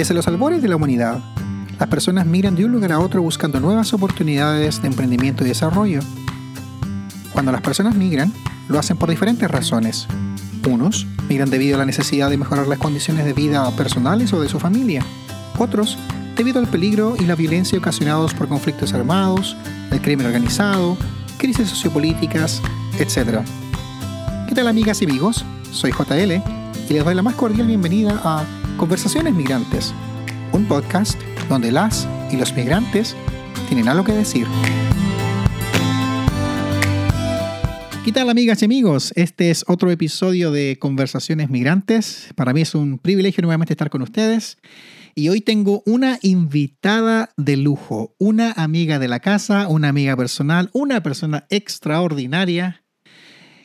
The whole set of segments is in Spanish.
Desde los albores de la humanidad, las personas migran de un lugar a otro buscando nuevas oportunidades de emprendimiento y desarrollo. Cuando las personas migran, lo hacen por diferentes razones. Unos migran debido a la necesidad de mejorar las condiciones de vida personales o de su familia. Otros, debido al peligro y la violencia ocasionados por conflictos armados, el crimen organizado, crisis sociopolíticas, etc. ¿Qué tal, amigas y amigos? Soy JL y les doy la más cordial bienvenida a Conversaciones Migrantes, un podcast donde las y los migrantes tienen algo que decir. ¿Qué tal, amigas y amigos? Este es otro episodio de Conversaciones Migrantes. Para mí es un privilegio nuevamente estar con ustedes. Y hoy tengo una invitada de lujo, una amiga de la casa, una amiga personal, una persona extraordinaria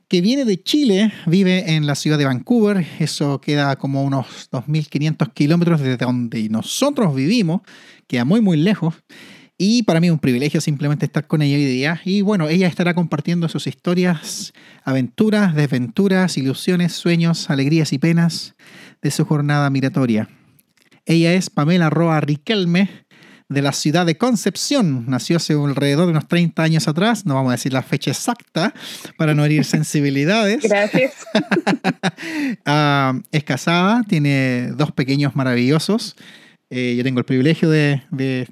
que viene de Chile, vive en la ciudad de Vancouver. Eso queda como unos 2.500 kilómetros de donde nosotros vivimos, queda muy, muy lejos. Y para mí es un privilegio simplemente estar con ella hoy día. Y bueno, ella estará compartiendo sus historias, aventuras, desventuras, ilusiones, sueños, alegrías y penas de su jornada migratoria. Ella es Pamela Roa Riquelme, de la ciudad de Concepción. Nació hace alrededor de unos 30 años atrás. No vamos a decir la fecha exacta para no herir sensibilidades. Gracias. Es casada, tiene dos pequeños maravillosos. Yo tengo el privilegio de haber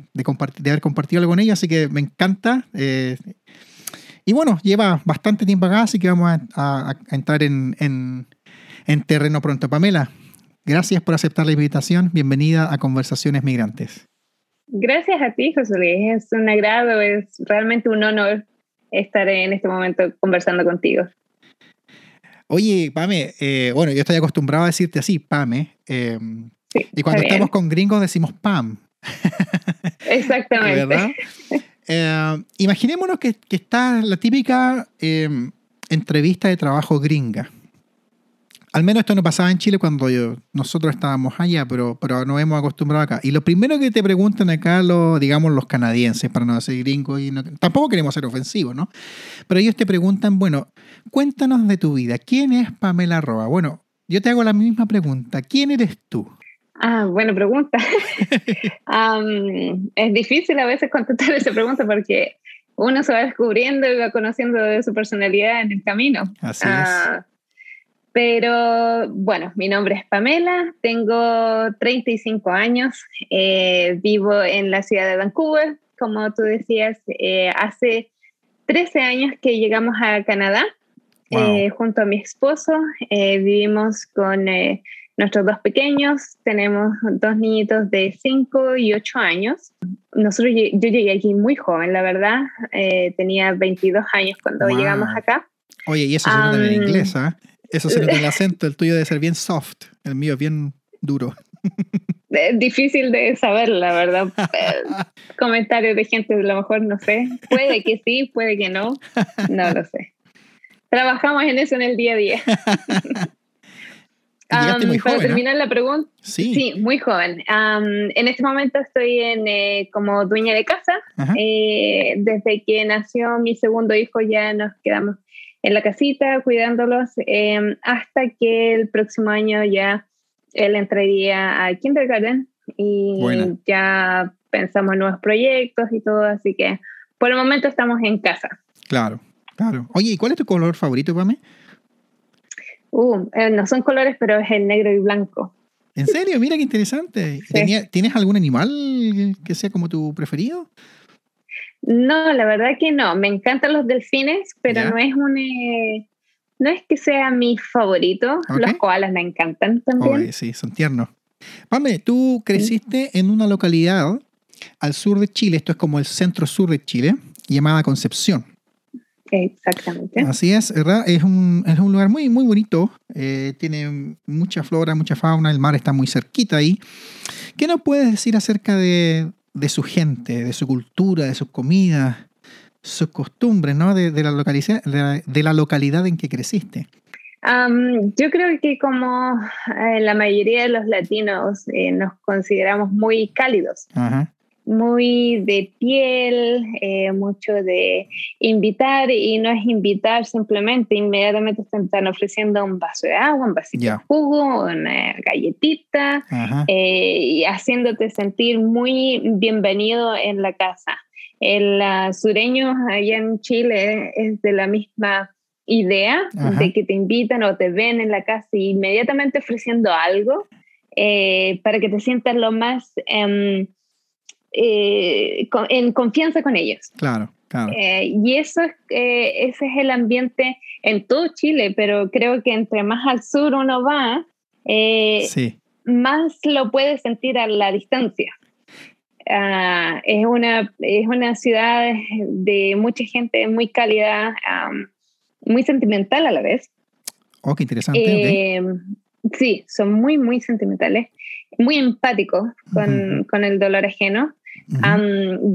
compartido algo con ella, así que me encanta. Y bueno, lleva bastante tiempo acá, así que vamos a entrar en terreno pronto. Pamela, gracias por aceptar la invitación. Bienvenida a Conversaciones Migrantes. Gracias a ti, José Luis. Es un agrado, es realmente un honor estar en este momento conversando contigo. Oye, Pame, bueno, yo estoy acostumbrado a decirte así, Pame. Sí, y cuando estamos con gringos decimos Pam. Exactamente. ¿Verdad? Imaginémonos que está la típica entrevista de trabajo gringa. Al menos esto no pasaba en Chile cuando nosotros estábamos allá, pero nos hemos acostumbrado acá. Y lo primero que te preguntan acá, los canadienses, para no decir gringos, y no, tampoco queremos ser ofensivos, ¿no? Pero ellos te preguntan, bueno, cuéntanos de tu vida. ¿Quién es Pamela Roa? Bueno, yo te hago la misma pregunta. ¿Quién eres tú? Ah, buena pregunta. Es difícil a veces contestar esa pregunta porque uno se va descubriendo y va conociendo de su personalidad en el camino. Así es. Pero bueno, mi nombre es Pamela, tengo 35 años, vivo en la ciudad de Vancouver, como tú decías, hace 13 años que llegamos a Canadá. Wow. Junto a mi esposo, vivimos con nuestros dos pequeños, tenemos dos niñitos de 5 y 8 años. Yo llegué aquí muy joven, la verdad, tenía 22 años cuando llegamos acá. Oye, y eso se nota en inglés, ¿ah? Eso sí, el acento, el tuyo debe ser bien soft, el mío es bien duro. Difícil de saber, la verdad. Comentarios de gente, a lo mejor, no sé. Puede que sí, puede que no. No lo sé. Trabajamos en eso en el día a día. Muy joven, para terminar la pregunta. Sí, muy joven. En este momento estoy como dueña de casa. Desde que nació mi segundo hijo ya nos quedamos en la casita, cuidándolos, hasta que el próximo año ya él entraría a kindergarten y ya pensamos nuevos proyectos y todo, así que por el momento estamos en casa. Claro, claro. Oye, ¿y cuál es tu color favorito, Pame? No son colores, pero es el negro y blanco. ¿En serio? Mira qué interesante. Sí. ¿Tienes algún animal que sea como tu preferido? No, la verdad que no. Me encantan los delfines, pero no es que sea mi favorito. Okay. Los koalas me encantan también. Sí, son tiernos. Pame, tú creciste en una localidad al sur de Chile, esto es como el centro-sur de Chile, llamada Concepción. Exactamente. Así es, ¿verdad? Es un lugar muy, muy bonito, tiene mucha flora, mucha fauna, el mar está muy cerquita ahí. ¿Qué nos puedes decir acerca de su gente, de su cultura, de sus comidas, sus costumbres, ¿no? De la localidad en que creciste. Yo creo que como la mayoría de los latinos nos consideramos muy cálidos. muy de piel, mucho de invitar, y no es invitar simplemente, inmediatamente te están ofreciendo un vaso de agua, un vasito de jugo, una galletita, y haciéndote sentir muy bienvenido en la casa. El sureño allá en Chile es de la misma idea, de que te invitan o te ven en la casa y inmediatamente ofreciendo algo para que te sientas lo más en confianza con ellos. Claro. Y eso ese es el ambiente en todo Chile, pero creo que entre más al sur uno va, más lo puede sentir a la distancia. Es una ciudad de mucha gente, muy cálida, muy sentimental a la vez. Oh, qué interesante. Sí, son muy, muy sentimentales, muy empáticos con el dolor ajeno.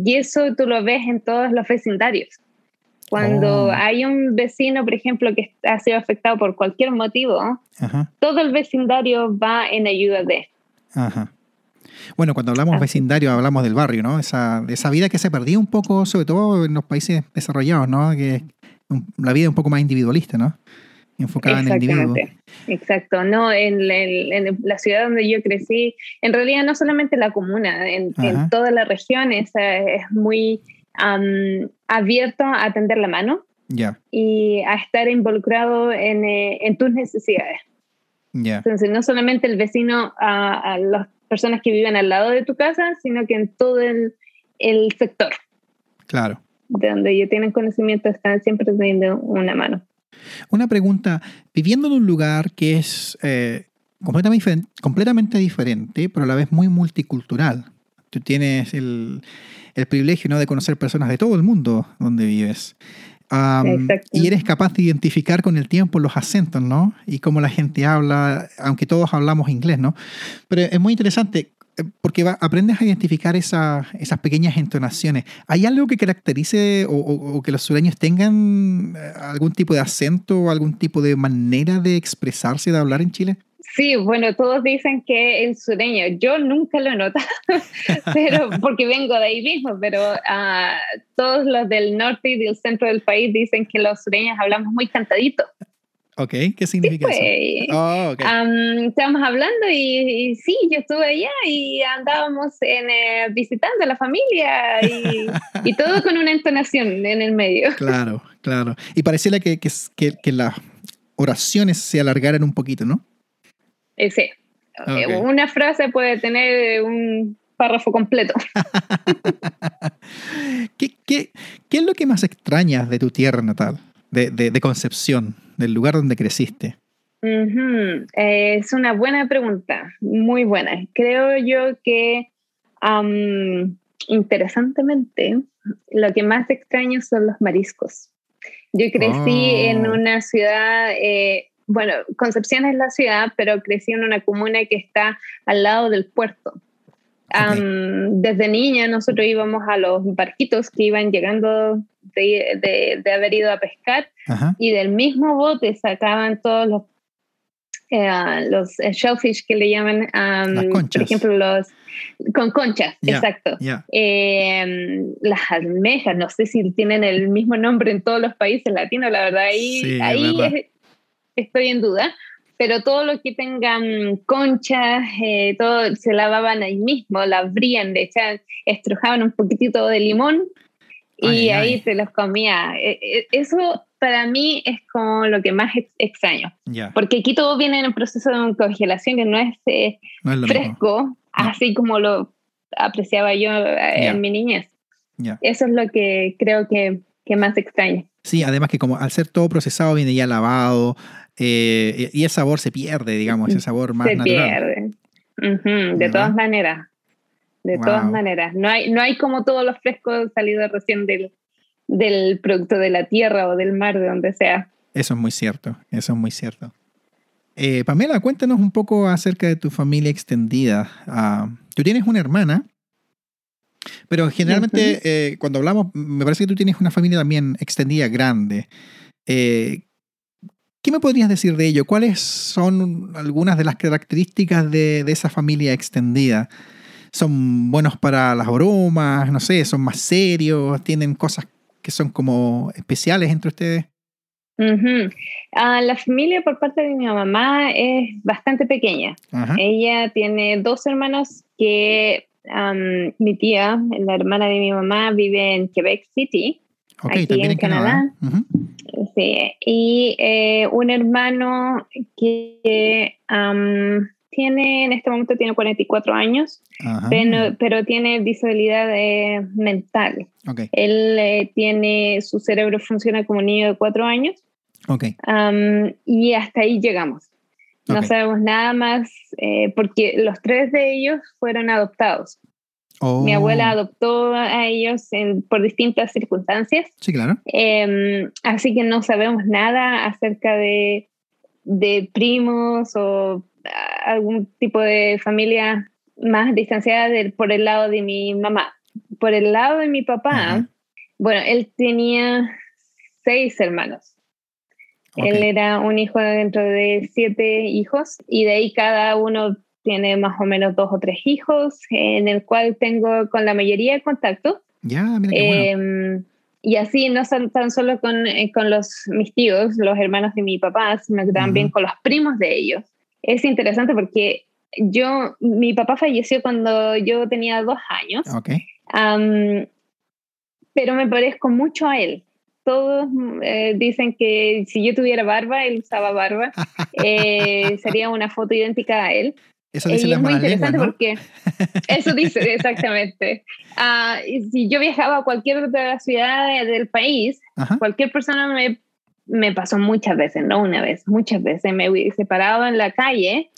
Y eso tú lo ves en todos los vecindarios. Cuando hay un vecino, por ejemplo, que ha sido afectado por cualquier motivo, todo el vecindario va en ayuda de. Bueno, cuando hablamos vecindario hablamos del barrio, ¿no? Esa vida que se perdía un poco, sobre todo en los países desarrollados, ¿no? Que la vida es un poco más individualista, ¿no? Enfocada en el individuo. Exacto. No, en la ciudad donde yo crecí, en realidad no solamente la comuna, en toda la región es muy abierto a tender la mano y a estar involucrado en tus necesidades. Entonces, no solamente el vecino a los personas que viven al lado de tu casa, sino que en todo el sector. Claro. De donde ellos tienen conocimiento están siempre teniendo una mano. Una pregunta, viviendo en un lugar que es completamente diferente, pero a la vez muy multicultural. Tú tienes el privilegio, ¿no?, de conocer personas de todo el mundo donde vives. Y eres capaz de identificar con el tiempo los acentos, ¿no? Y cómo la gente habla, aunque todos hablamos inglés, ¿no? Pero es muy interesante porque aprendes a identificar esas pequeñas entonaciones. ¿Hay algo que caracterice o que los sureños tengan algún tipo de acento o algún tipo de manera de expresarse, de hablar en Chile? Sí, bueno, todos dicen que el sureño, yo nunca lo noto, pero porque vengo de ahí mismo, pero todos los del norte y del centro del país dicen que los sureños hablamos muy cantadito. Ok, ¿qué significa eso? Oh, okay. Estábamos hablando y sí, yo estuve allá y andábamos visitando a la familia y todo con una entonación en el medio. Claro. Y pareciera que las oraciones se alargaran un poquito, ¿no? Sí. Okay. Una frase puede tener un párrafo completo. ¿Qué es lo que más extrañas de tu tierra natal, de Concepción, del lugar donde creciste? Es una buena pregunta, muy buena. Creo yo que, interesantemente, lo que más extraño son los mariscos. Yo crecí en una ciudad... Bueno, Concepción es la ciudad, pero crecí en una comuna que está al lado del puerto. Okay. Desde niña nosotros íbamos a los barquitos que iban llegando de haber ido a pescar y del mismo bote sacaban todos los shellfish que le llaman, las conchas. Por ejemplo, con conchas, exacto. Las almejas, no sé si tienen el mismo nombre en todos los países latinos, la verdad, estoy en duda, pero todo lo que tengan conchas, todo se lavaban ahí mismo, la abrían, le echaban, estrujaban un poquitito de limón y se los comía. Eso para mí es como lo que más extraño, porque aquí todo viene en el proceso de congelación que no es fresco, así como lo apreciaba yo en mi niñez. Eso es lo que creo que más extraño. Sí, además que como al ser todo procesado viene ya lavado y el sabor se pierde, digamos, ese sabor más natural. Se pierde, de todas maneras. No hay como todos los frescos salidos recién del producto de la tierra o del mar, de donde sea. Eso es muy cierto. Pamela, cuéntanos un poco acerca de tu familia extendida. Tú tienes una hermana. Pero generalmente cuando hablamos, me parece que tú tienes una familia también extendida, grande. ¿Qué me podrías decir de ello? ¿Cuáles son algunas de las características de esa familia extendida? son buenos para las bromas, no sé, son más serios, tienen cosas que son como especiales entre ustedes. Uh-huh. La familia por parte de mi mamá es bastante pequeña. Uh-huh. Ella tiene dos hermanos que mi tía, la hermana de mi mamá, vive en Quebec City, okay, aquí en Canadá. Uh-huh. Sí. Y un hermano que tiene, en este momento tiene 44 años, pero tiene disabilidad mental. Okay. Él tiene, su cerebro funciona como un niño de 4 años. Okay. Y hasta ahí llegamos. Okay. No sabemos nada más, porque los tres de ellos fueron adoptados. Oh. Mi abuela adoptó a ellos por distintas circunstancias. Sí, claro. Así que no sabemos nada acerca de primos o algún tipo de familia más distanciada por el lado de mi mamá. Por el lado de mi papá, bueno, él tenía 6 hermanos. Okay. Él era un hijo dentro de 7 hijos, y de ahí cada uno tiene más o menos 2 o 3 hijos, en el cual tengo con la mayoría de contacto. Ya, mira qué bueno. Y así no tan solo con mis tíos, los hermanos de mi papá, sino que también con los primos de ellos. Es interesante porque mi papá falleció cuando yo tenía 2 años, okay. Pero me parezco mucho a él. Todos dicen que si yo tuviera barba, él usaba barba, sería una foto idéntica a él. Eso dice, y es muy interesante, ¿no? Porque eso dice exactamente. Si yo viajaba a cualquier otra ciudad del país, cualquier persona me pasó muchas veces, no una vez, muchas veces me separaba en la calle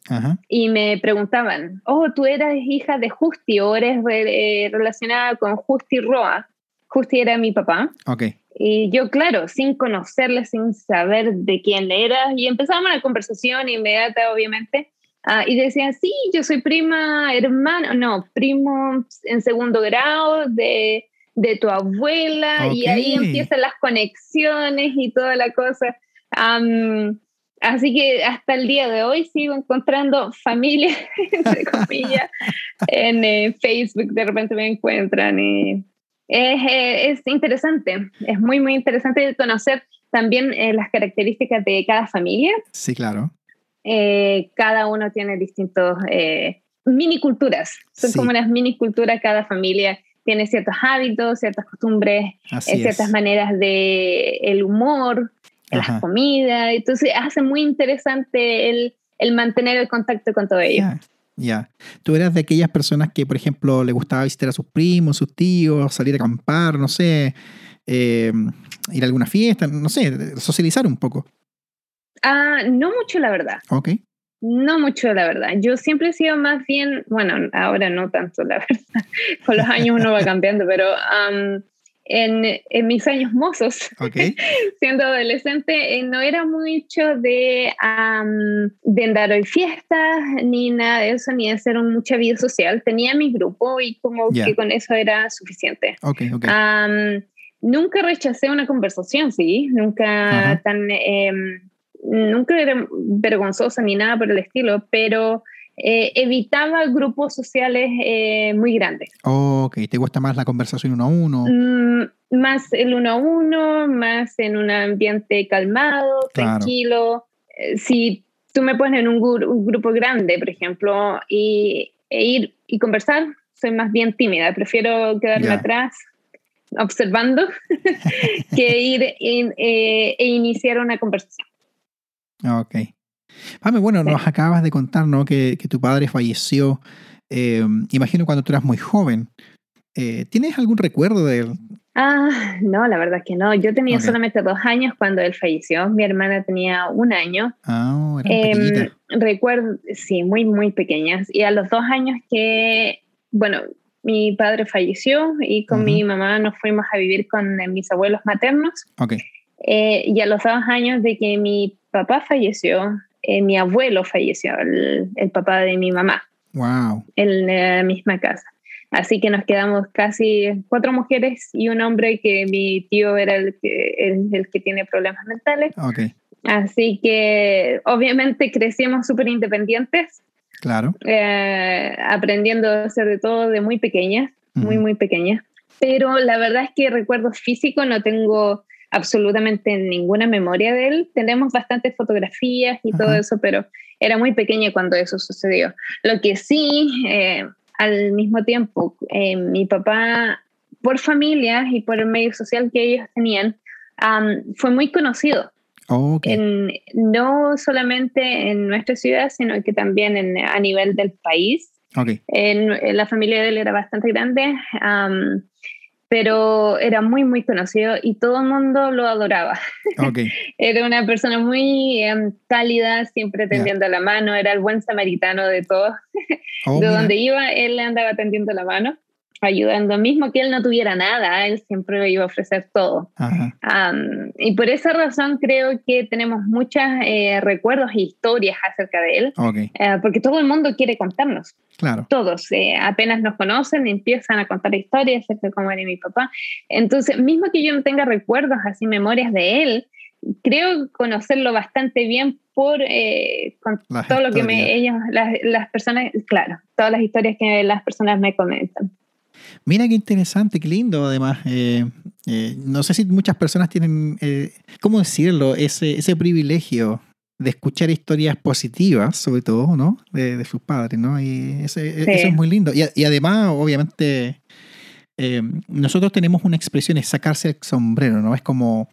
y me preguntaban, oh, tú eras hija de Justi o eres relacionada con Justi Roa. Justi era mi papá. Okay. Y yo, claro, sin conocerle, sin saber de quién era, y empezábamos la conversación inmediata, obviamente, y decían, sí, yo soy primo en segundo grado de tu abuela, okay. Y ahí empiezan las conexiones y toda la cosa. Así que hasta el día de hoy sigo encontrando familia, entre comillas, en Facebook, de repente me encuentran y... Es interesante, es muy, muy interesante conocer también las características de cada familia. Sí, claro. Cada uno tiene distintos mini culturas. Son como unas mini culturas, cada familia tiene ciertos hábitos, ciertas costumbres, ciertas maneras del humor, las comidas. Entonces hace muy interesante el mantener el contacto con todo ello. Yeah. Ya. ¿Tú eras de aquellas personas que, por ejemplo, le gustaba visitar a sus primos, sus tíos, salir a acampar, no sé, ir a alguna fiesta, no sé, socializar un poco? No mucho, la verdad. Okay. No mucho, la verdad. Yo siempre he sido más bien, bueno, ahora no tanto, la verdad. Con los años uno va cambiando, pero en mis años mozos, okay. siendo adolescente, no era mucho de andar en fiestas, ni nada de eso, ni hacer mucha vida social. Tenía mi grupo y como que con eso era suficiente. Okay. Nunca rechacé una conversación, sí. Nunca nunca era vergonzosa ni nada por el estilo, pero evitaba grupos sociales muy grandes. Ok, ¿te gusta más la conversación uno a uno? Más el uno a uno, más en un ambiente calmado, claro. Tranquilo. Si tú me pones en un grupo grande, por ejemplo, ir y conversar, soy más bien tímida. Prefiero quedarme atrás observando que ir e iniciar una conversación. Ok. Pame, bueno, nos acabas de contar, ¿no? que tu padre falleció, imagino cuando tú eras muy joven. ¿Tienes algún recuerdo de él? No, la verdad es que no. Yo tenía solamente 2 años cuando él falleció. Mi hermana tenía 1 año. Era pequeñita. Recuerdo, sí, muy, muy pequeñas. Y a los 2 años que, bueno, mi padre falleció y con mi mamá nos fuimos a vivir con mis abuelos maternos. Okay. Y a los 2 años de que mi papá falleció, mi abuelo falleció, el papá de mi mamá. Wow. En la misma casa. Así que nos quedamos casi 4 mujeres y un hombre, que mi tío era el que tiene problemas mentales. Okay. Así que obviamente crecimos súper independientes. Claro. Aprendiendo a hacer de todo de muy pequeña, muy pequeña. Pero la verdad es que recuerdo físico no tengo absolutamente ninguna memoria de él. Tenemos bastantes fotografías y todo eso, pero era muy pequeña cuando eso sucedió. Lo que sí, al mismo tiempo, mi papá, por familias y por el medio social que ellos tenían, fue muy conocido. Okay. No solamente en nuestra ciudad, sino que también a nivel del país. Okay. La familia de él era bastante grande, pero era muy conocido y todo el mundo lo adoraba. Okay. Era una persona muy cálida, siempre tendiendo la mano, era el buen samaritano de todos. Donde iba, él andaba tendiendo la mano, ayudando, mismo que él no tuviera nada, él siempre iba a ofrecer todo. Y por esa razón creo que tenemos muchos recuerdos e historias acerca de él, porque todo el mundo quiere contarnos. Claro. Todos, apenas nos conocen, empiezan a contar historias acerca de cómo era mi papá. Entonces, mismo que yo no tenga recuerdos, así memorias de él, creo conocerlo bastante bien por con las todo historias. Lo que las personas, claro, todas las historias que las personas me comentan. Mira qué interesante, qué lindo además. No sé si muchas personas tienen, ¿cómo decirlo? Ese privilegio de escuchar historias positivas, sobre todo, ¿no? De sus padres, ¿no? Y eso es muy lindo. Y además, obviamente, nosotros tenemos una expresión, es sacarse el sombrero, ¿no? Es como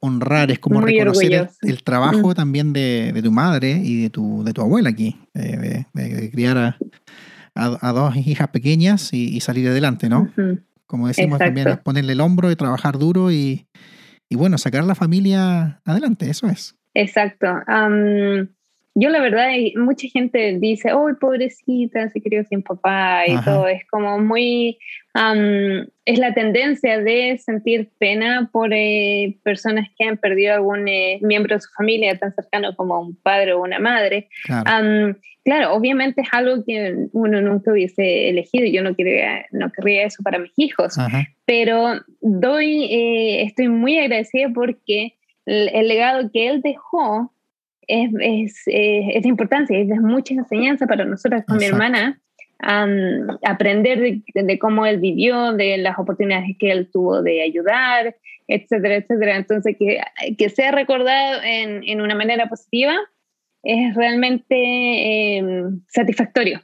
honrar, es como muy reconocer el trabajo también de tu madre y de tu abuela aquí, de criar a dos hijas pequeñas y salir adelante, ¿no? Como decimos. Exacto. También es ponerle el hombro y trabajar duro y bueno, sacar la familia adelante, eso es. Exacto. Yo la verdad, mucha gente dice, ¡ay, pobrecita, se crió sin papá! Y todo, es como muy... es la tendencia de sentir pena por personas que han perdido algún miembro de su familia tan cercano como un padre o una madre. Claro. Claro, obviamente es algo que uno nunca hubiese elegido, yo no querría eso para mis hijos, pero estoy muy agradecida porque el legado que él dejó es de importancia, es de mucha enseñanza para nosotras con mi hermana. Aprender de cómo él vivió, de las oportunidades que él tuvo de ayudar, etcétera, etcétera. Entonces, que sea recordado en una manera positiva es realmente satisfactorio.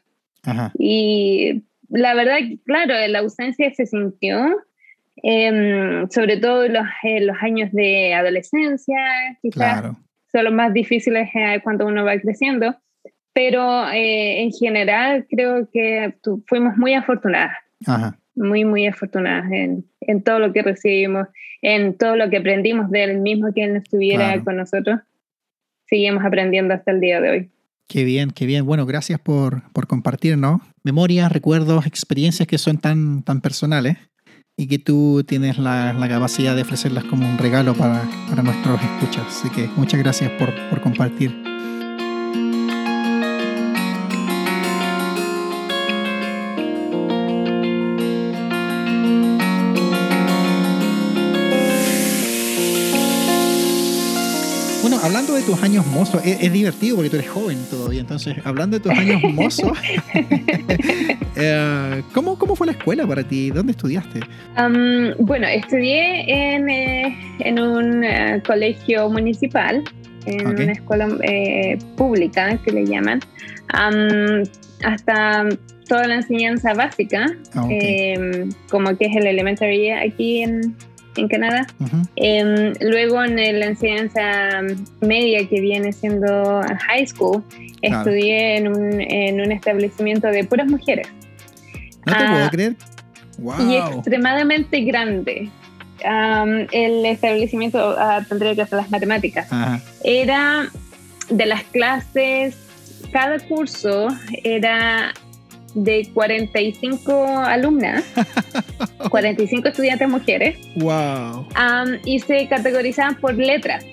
Y la verdad, claro, la ausencia se sintió, sobre todo en los años de adolescencia, quizás son los más difíciles cuando uno va creciendo. Pero en general creo que fuimos muy afortunadas, muy afortunadas en todo lo que recibimos, en todo lo que aprendimos de él, mismo que él no estuviera con nosotros. Seguimos aprendiendo hasta el día de hoy. Qué bien, qué bien. Bueno, gracias por compartir, ¿no? Memorias, recuerdos, experiencias que son tan personales y que tú tienes la capacidad de ofrecerlas como un regalo para nuestros escuchas. Así que muchas gracias por compartir. Hablando de tus años mozos, es divertido porque tú eres joven todavía, entonces hablando de tus años mozos, ¿cómo fue la escuela para ti? ¿Dónde estudiaste? Bueno, estudié en un colegio municipal, en una escuela pública que le llaman, hasta toda la enseñanza básica, como que es el elementary aquí en Canadá. Luego en la enseñanza media, que viene siendo high school, estudié en un establecimiento de puras mujeres. No te puedo creer. Wow. Y extremadamente grande. El establecimiento, tendría que hacer las matemáticas. Era de las clases, cada curso era de 45 alumnas, 45 estudiantes mujeres. Wow. Y se categorizaban por letras.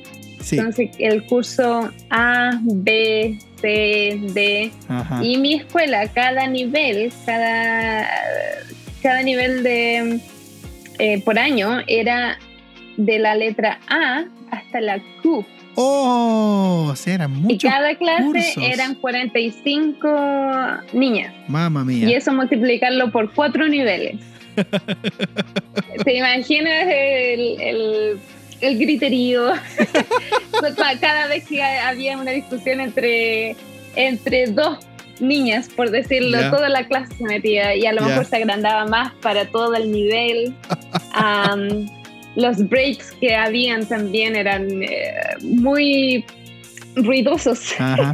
Sí. Entonces el curso A, B, C, D. Y mi escuela, cada nivel de por año era de la letra A hasta la Q. ¡Oh! O sea, eran muchos cursos. Y cada clase eran 45 niñas. ¡Mamma mía! Y eso multiplicarlo por 4 niveles. ¿Te imaginas el griterío? Cada vez que había una discusión entre dos niñas, por decirlo, toda la clase se metía y a lo mejor se agrandaba más para todo el nivel. Los breaks que habían también eran muy ruidosos. Ajá.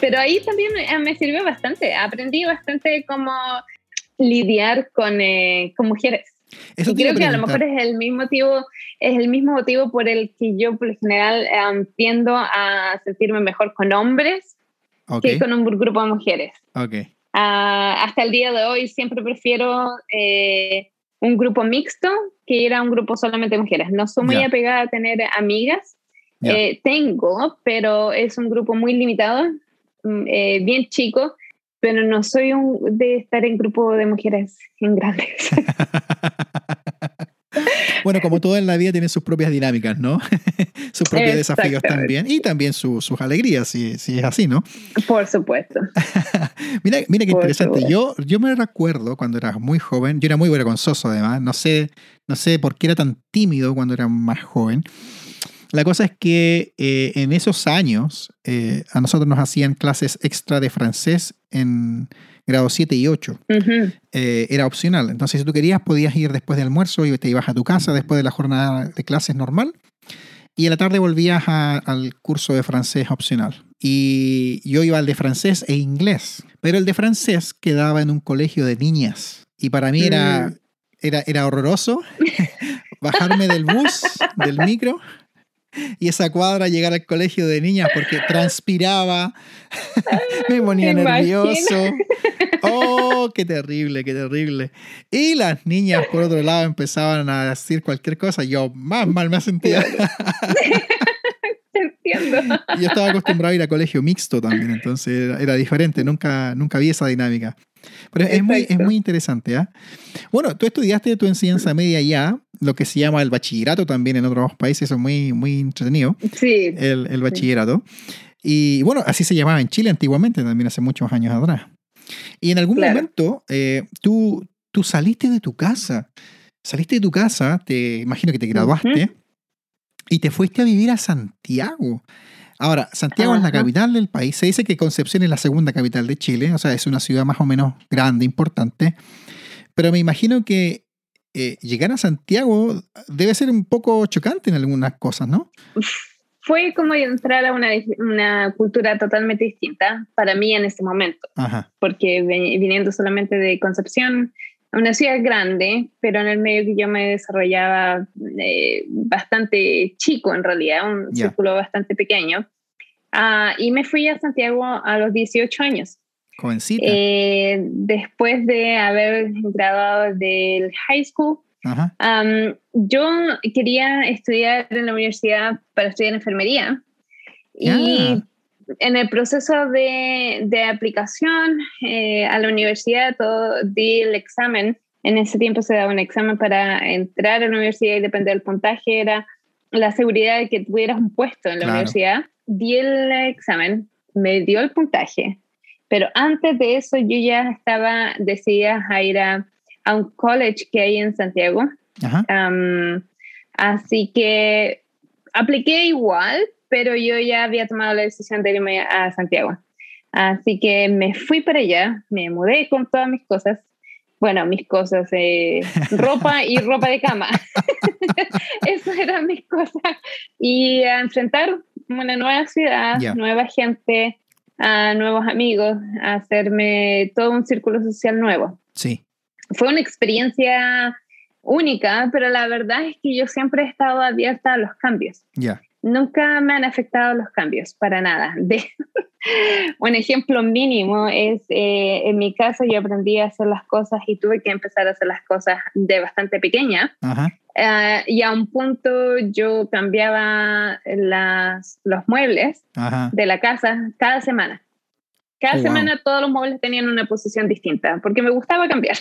Pero ahí también me sirvió bastante. Aprendí bastante cómo lidiar con mujeres. Eso, y creo que a lo mejor es el mismo motivo por el que yo por lo general tiendo a sentirme mejor con hombres que con un grupo de mujeres. Hasta el día de hoy siempre prefiero un grupo mixto que ir a un grupo solamente de mujeres. No soy muy apegada a tener amigas. Tengo, pero es un grupo muy limitado, bien chico, pero no soy de estar en grupo de mujeres en grandes. Bueno, como todo en la vida tiene sus propias dinámicas, ¿no? Sus propios desafíos también, y también sus alegrías, si es así, ¿no? Por supuesto. Mira qué interesante. Yo me recuerdo cuando era muy joven, yo era muy vergonzoso además, no sé por qué era tan tímido cuando era más joven. La cosa es que en esos años a nosotros nos hacían clases extra de francés en grados 7 y 8. Uh-huh. Era opcional. Entonces, si tú querías, podías ir después del almuerzo y te ibas a tu casa después de la jornada de clases normal. Y a la tarde volvías al curso de francés opcional. Y yo iba al de francés e inglés. Pero el de francés quedaba en un colegio de niñas. Y para mí era horroroso bajarme del bus, del micro, y esa cuadra llegar al colegio de niñas porque transpiraba, me ponía nervioso. ¡Oh, qué terrible, qué terrible! Y las niñas, por otro lado, empezaban a decir cualquier cosa. Yo más mal me sentía. Te entiendo. Yo estaba acostumbrado a ir a colegio mixto también, entonces era diferente. Nunca vi esa dinámica. Pero es muy interesante, ¿eh? Bueno, tú estudiaste tu enseñanza media ya, lo que se llama el bachillerato también en otros países, eso es muy, muy entretenido. Sí. El bachillerato. Y bueno, así se llamaba en Chile antiguamente, también hace muchos años atrás. Y en algún momento tú saliste de tu casa, te imagino que te graduaste, uh-huh, y te fuiste a vivir a Santiago. Ahora, Santiago es la capital del país. Se dice que Concepción es la segunda capital de Chile. O sea, es una ciudad más o menos grande, importante. Pero me imagino que llegar a Santiago debe ser un poco chocante en algunas cosas, ¿no? Fue como entrar a una cultura totalmente distinta para mí en ese momento. Ajá. Porque viniendo solamente de Concepción, una ciudad grande, pero en el medio que yo me desarrollaba bastante chico en realidad, un círculo bastante pequeño. Y me fui a Santiago a los 18 años. Jovencita. Después de haber graduado del high school, yo quería estudiar en la universidad para estudiar enfermería. Y en el proceso de aplicación a la universidad, di el examen. En ese tiempo se daba un examen para entrar a la universidad y depende del puntaje, era la seguridad de que tuvieras un puesto en la universidad. Di el examen, me dio el puntaje, pero antes de eso yo ya estaba decidida a ir a un college que hay en Santiago. Así que apliqué igual, pero yo ya había tomado la decisión de irme a Santiago. Así que me fui para allá, me mudé con todas mis cosas. Bueno, mis cosas, ropa y ropa de cama. Esas eran mis cosas. Y a enfrentar una nueva ciudad, nueva gente, a nuevos amigos, a hacerme todo un círculo social nuevo. Sí. Fue una experiencia única, pero la verdad es que yo siempre he estado abierta a los cambios. Nunca me han afectado los cambios, para nada. Un ejemplo mínimo es, en mi caso yo aprendí a hacer las cosas y tuve que empezar a hacer las cosas de bastante pequeña. Y a un punto yo cambiaba los muebles de la casa cada semana. Cada semana todos los móviles tenían una posición distinta, porque me gustaba cambiar.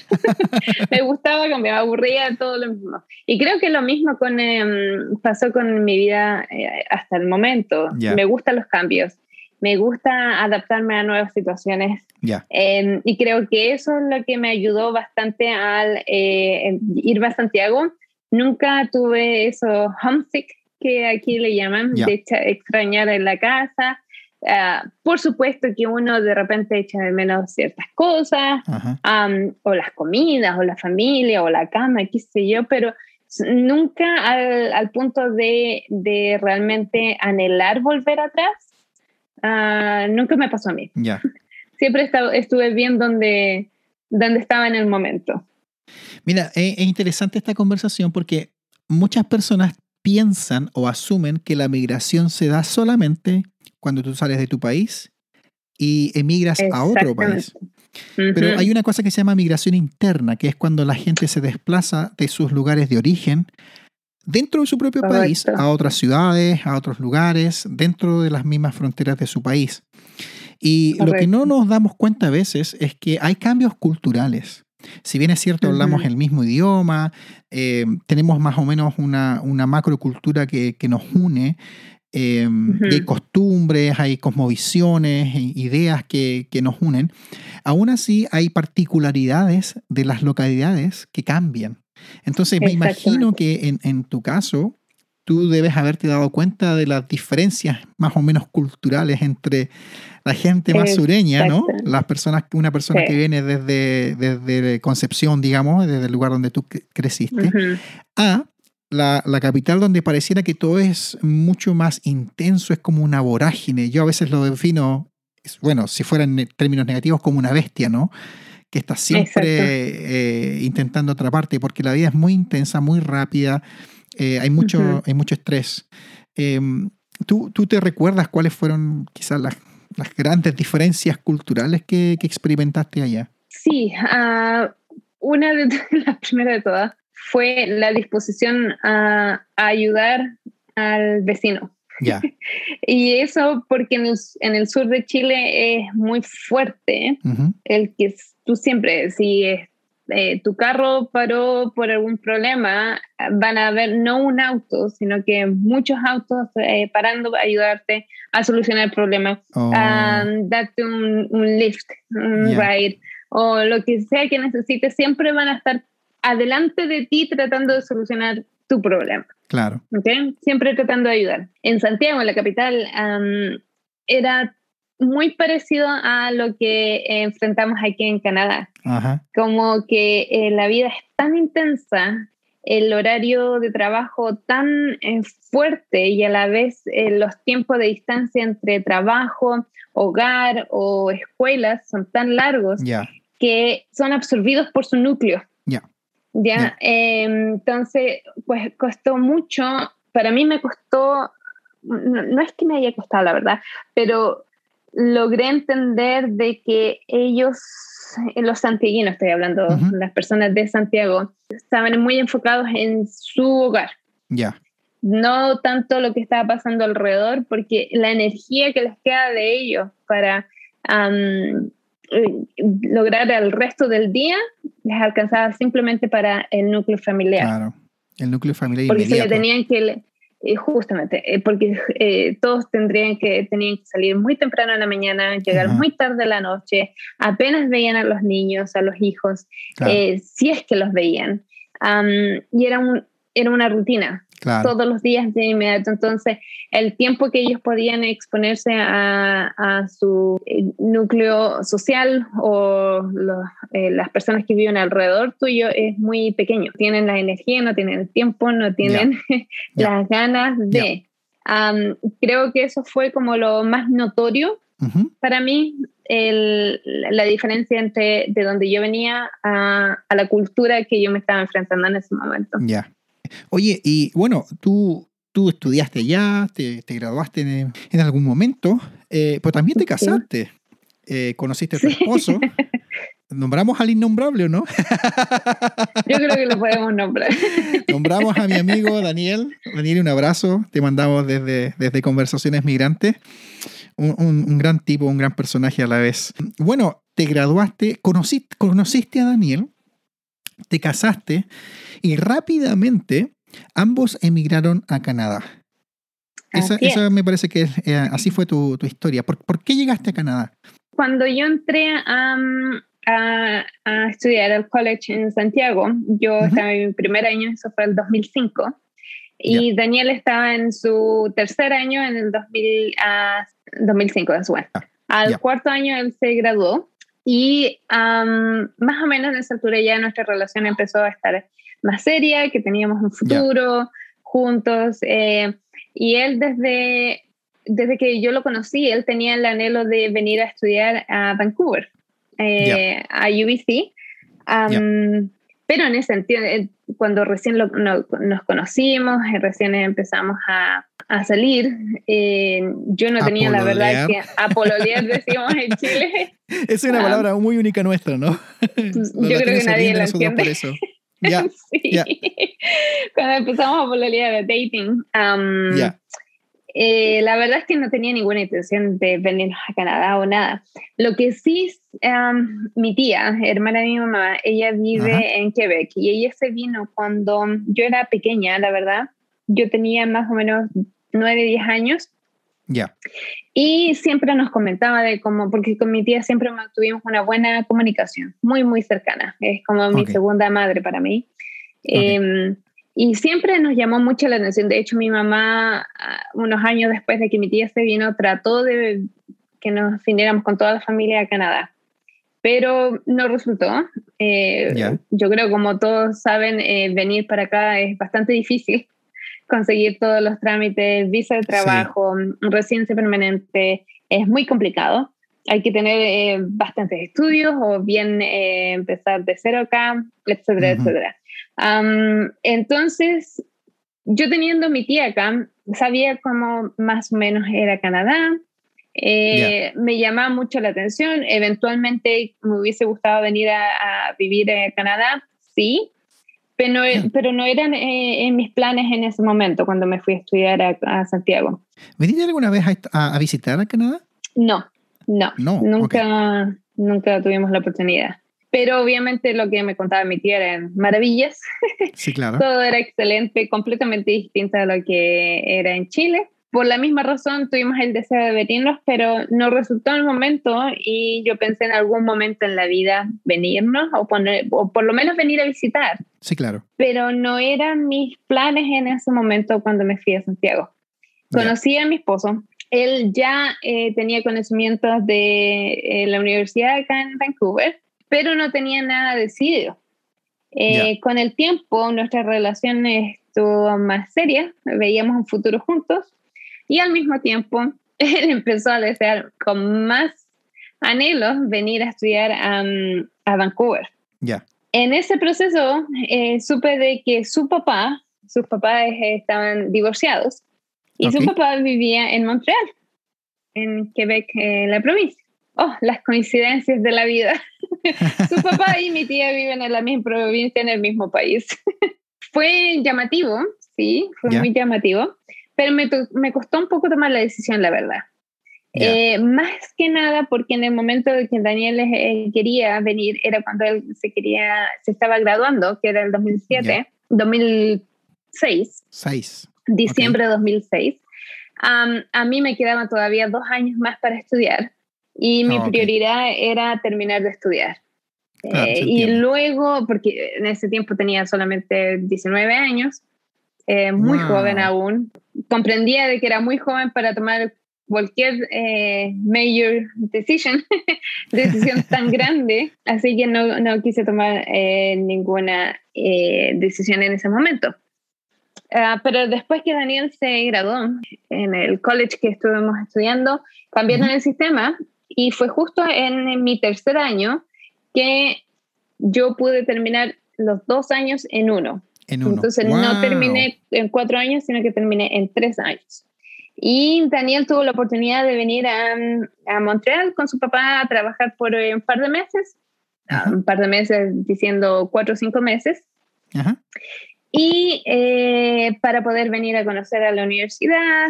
Me aburría todo lo mismo. Y creo que lo mismo pasó con mi vida hasta el momento. Yeah. Me gustan los cambios, me gusta adaptarme a nuevas situaciones. Yeah. Y creo que eso es lo que me ayudó bastante al irme a Santiago. Nunca tuve eso homesick, que aquí le llaman, yeah, de extrañar en la casa. Por supuesto que uno de repente echa de menos ciertas cosas, o las comidas, o la familia, o la cama, qué sé yo, pero nunca al punto de realmente anhelar volver atrás, nunca me pasó a mí. Yeah. Siempre estuve bien donde estaba en el momento. Mira, es interesante esta conversación porque muchas personas piensan o asumen que la migración se da solamente cuando tú sales de tu país y emigras a otro país. Uh-huh. Pero hay una cosa que se llama migración interna, que es cuando la gente se desplaza de sus lugares de origen dentro de su propio país, a otras ciudades, a otros lugares, dentro de las mismas fronteras de su país. Y lo que no nos damos cuenta a veces es que hay cambios culturales. Si bien es cierto, hablamos el mismo idioma, tenemos más o menos una macrocultura que nos une, y hay costumbres, hay cosmovisiones, ideas que nos unen. Aún así, hay particularidades de las localidades que cambian. Entonces, me imagino que en tu caso, tú debes haberte dado cuenta de las diferencias más o menos culturales entre la gente más sureña, ¿no? Las personas, una persona que viene desde Concepción, digamos, desde el lugar donde tú creciste, a la capital, donde pareciera que todo es mucho más intenso, es como una vorágine. Yo a veces lo defino, bueno, si fueran en términos negativos, como una bestia, ¿no? Que está siempre intentando atraparte, porque la vida es muy intensa, muy rápida, hay mucho estrés. ¿Tú te recuerdas cuáles fueron quizás las grandes diferencias culturales que experimentaste allá? Sí, una de las primeras de todas fue la disposición a ayudar al vecino. Yeah. Y eso porque en el sur de Chile es muy fuerte el que tú siempre, si tu carro paró por algún problema, van a haber no un auto, sino que muchos autos parando a ayudarte a solucionar el problema, darte un lift, un ride, o lo que sea que necesites, siempre van a estar adelante de ti tratando de solucionar tu problema. Claro. ¿Okay? Siempre tratando de ayudar. En Santiago, en la capital, era muy parecido a lo que enfrentamos aquí en Canadá. Ajá. Como que la vida es tan intensa, el horario de trabajo tan fuerte y a la vez los tiempos de distancia entre trabajo, hogar o escuelas son tan largos que son absorbidos por su núcleo. Ya, entonces pues costó mucho, para mí me costó, no es que me haya costado la verdad, pero logré entender de que ellos, los santiaguinos estoy hablando, las personas de Santiago, estaban muy enfocados en su hogar, no tanto lo que estaba pasando alrededor, porque la energía que les queda de ellos para lograr el resto del día les alcanzaba simplemente para el núcleo familiar. Claro, el núcleo familiar porque inmediato. Porque se le tenían que, justamente, porque todos tenían que salir muy temprano en la mañana, llegar muy tarde en la noche, apenas veían a los niños, a los hijos, si es que los veían. Y era una rutina, todos los días de inmediato. Entonces, el tiempo que ellos podían exponerse a su núcleo social o las personas que viven alrededor tuyo es muy pequeño. Tienen la energía, no tienen el tiempo, no tienen las ganas de. Creo que eso fue como lo más notorio para mí, la diferencia entre de donde yo venía a la cultura que yo me estaba enfrentando en ese momento. Oye, y bueno, tú estudiaste ya, te graduaste en algún momento, pero también te casaste, conociste a tu esposo, ¿Nombramos al innombrable o no? Yo creo que lo podemos nombrar. Nombramos a mi amigo Daniel. Daniel, un abrazo. Te mandamos desde Conversaciones Migrantes. Un gran tipo, un gran personaje a la vez. Bueno, te graduaste, conociste a Daniel, te casaste y rápidamente ambos emigraron a Canadá. Esa me parece que así fue tu historia. ¿Por qué llegaste a Canadá? Cuando yo entré a estudiar al college en Santiago, yo estaba en mi primer año, eso fue el 2005, y Daniel estaba en su tercer año en el 2005, después. Al cuarto año él se graduó y más o menos en esa altura ya nuestra relación empezó a estar más seria, que teníamos un futuro juntos, y él desde que yo lo conocí, él tenía el anhelo de venir a estudiar a Vancouver, a UBC, pero en ese sentido, cuando recién nos conocimos, recién empezamos a salir, yo no tenía pololear. La verdad que a pololear decimos en Chile. Es una palabra muy única nuestra, ¿no? Yo creo que nadie la entiende. Eso. Yeah. Sí. Yeah. Cuando empezamos a pololear, de dating, la verdad es que no tenía ninguna intención de venirnos a Canadá o nada. Lo que sí, mi tía, hermana de mi mamá, ella vive en Quebec y ella se vino cuando yo era pequeña, la verdad. Yo tenía más o menos 9, 10 años. Ya. Y siempre nos comentaba de cómo, porque con mi tía siempre mantuvimos una buena comunicación, muy, muy cercana. Es como mi segunda madre para mí. Okay. Y siempre nos llamó mucho la atención. De hecho, mi mamá, unos años después de que mi tía se vino, trató de que nos viniéramos con toda la familia a Canadá. Pero no resultó. Yo creo, como todos saben, venir para acá es bastante difícil. Conseguir todos los trámites, visa de trabajo, residencia permanente, es muy complicado. Hay que tener bastantes estudios o bien empezar de cero acá, etcétera, etcétera. Entonces, yo teniendo mi tía acá, sabía cómo más o menos era Canadá, me llamaba mucho la atención, eventualmente me hubiese gustado venir a vivir a Canadá, sí, pero no eran en mis planes en ese momento cuando me fui a estudiar a Santiago. ¿Viniste alguna vez a visitar a Canadá? No, nunca tuvimos la oportunidad. Pero obviamente lo que me contaba mi tía eran maravillas. Sí, claro. Todo era excelente, completamente distinto a lo que era en Chile. Por la misma razón tuvimos el deseo de venirnos, pero no resultó en el momento y yo pensé en algún momento en la vida venirnos o por lo menos venir a visitar. Sí, claro. Pero no eran mis planes en ese momento cuando me fui a Santiago. Conocí a mi esposo. Él ya tenía conocimientos de la universidad acá en Vancouver, pero no tenía nada decidido. Con el tiempo, nuestra relación estuvo más seria, veíamos un futuro juntos, y al mismo tiempo, él empezó a desear con más anhelos venir a estudiar a Vancouver. En ese proceso, supe de que sus papás estaban divorciados, y su papá vivía en Montreal, en Quebec, la provincia. Oh, las coincidencias de la vida. Su papá y mi tía viven en la misma provincia, en el mismo país. Fue llamativo, sí, muy llamativo, pero me costó un poco tomar la decisión, la verdad. Más que nada porque en el momento de que Daniel quería venir, era cuando él se estaba graduando, que era el 2006. Diciembre de 2006. A mí me quedaban todavía 2 años más para estudiar. Y mi prioridad era terminar de estudiar. Y luego, porque en ese tiempo tenía solamente 19 años, muy joven aún, comprendía de que era muy joven para tomar cualquier major decision, decisión tan grande, así que no quise tomar ninguna decisión en ese momento. Pero después que Daniel se graduó en el college que estuvimos estudiando, cambiaron el sistema. Y fue justo en mi tercer año que yo pude terminar los 2 años en uno. Entonces no terminé en 4 años, sino que terminé en 3 años. Y Daniel tuvo la oportunidad de venir a Montreal con su papá a trabajar por un par de meses. un par de meses, diciendo 4 o 5 meses. Ajá. Y para poder venir a conocer a la universidad,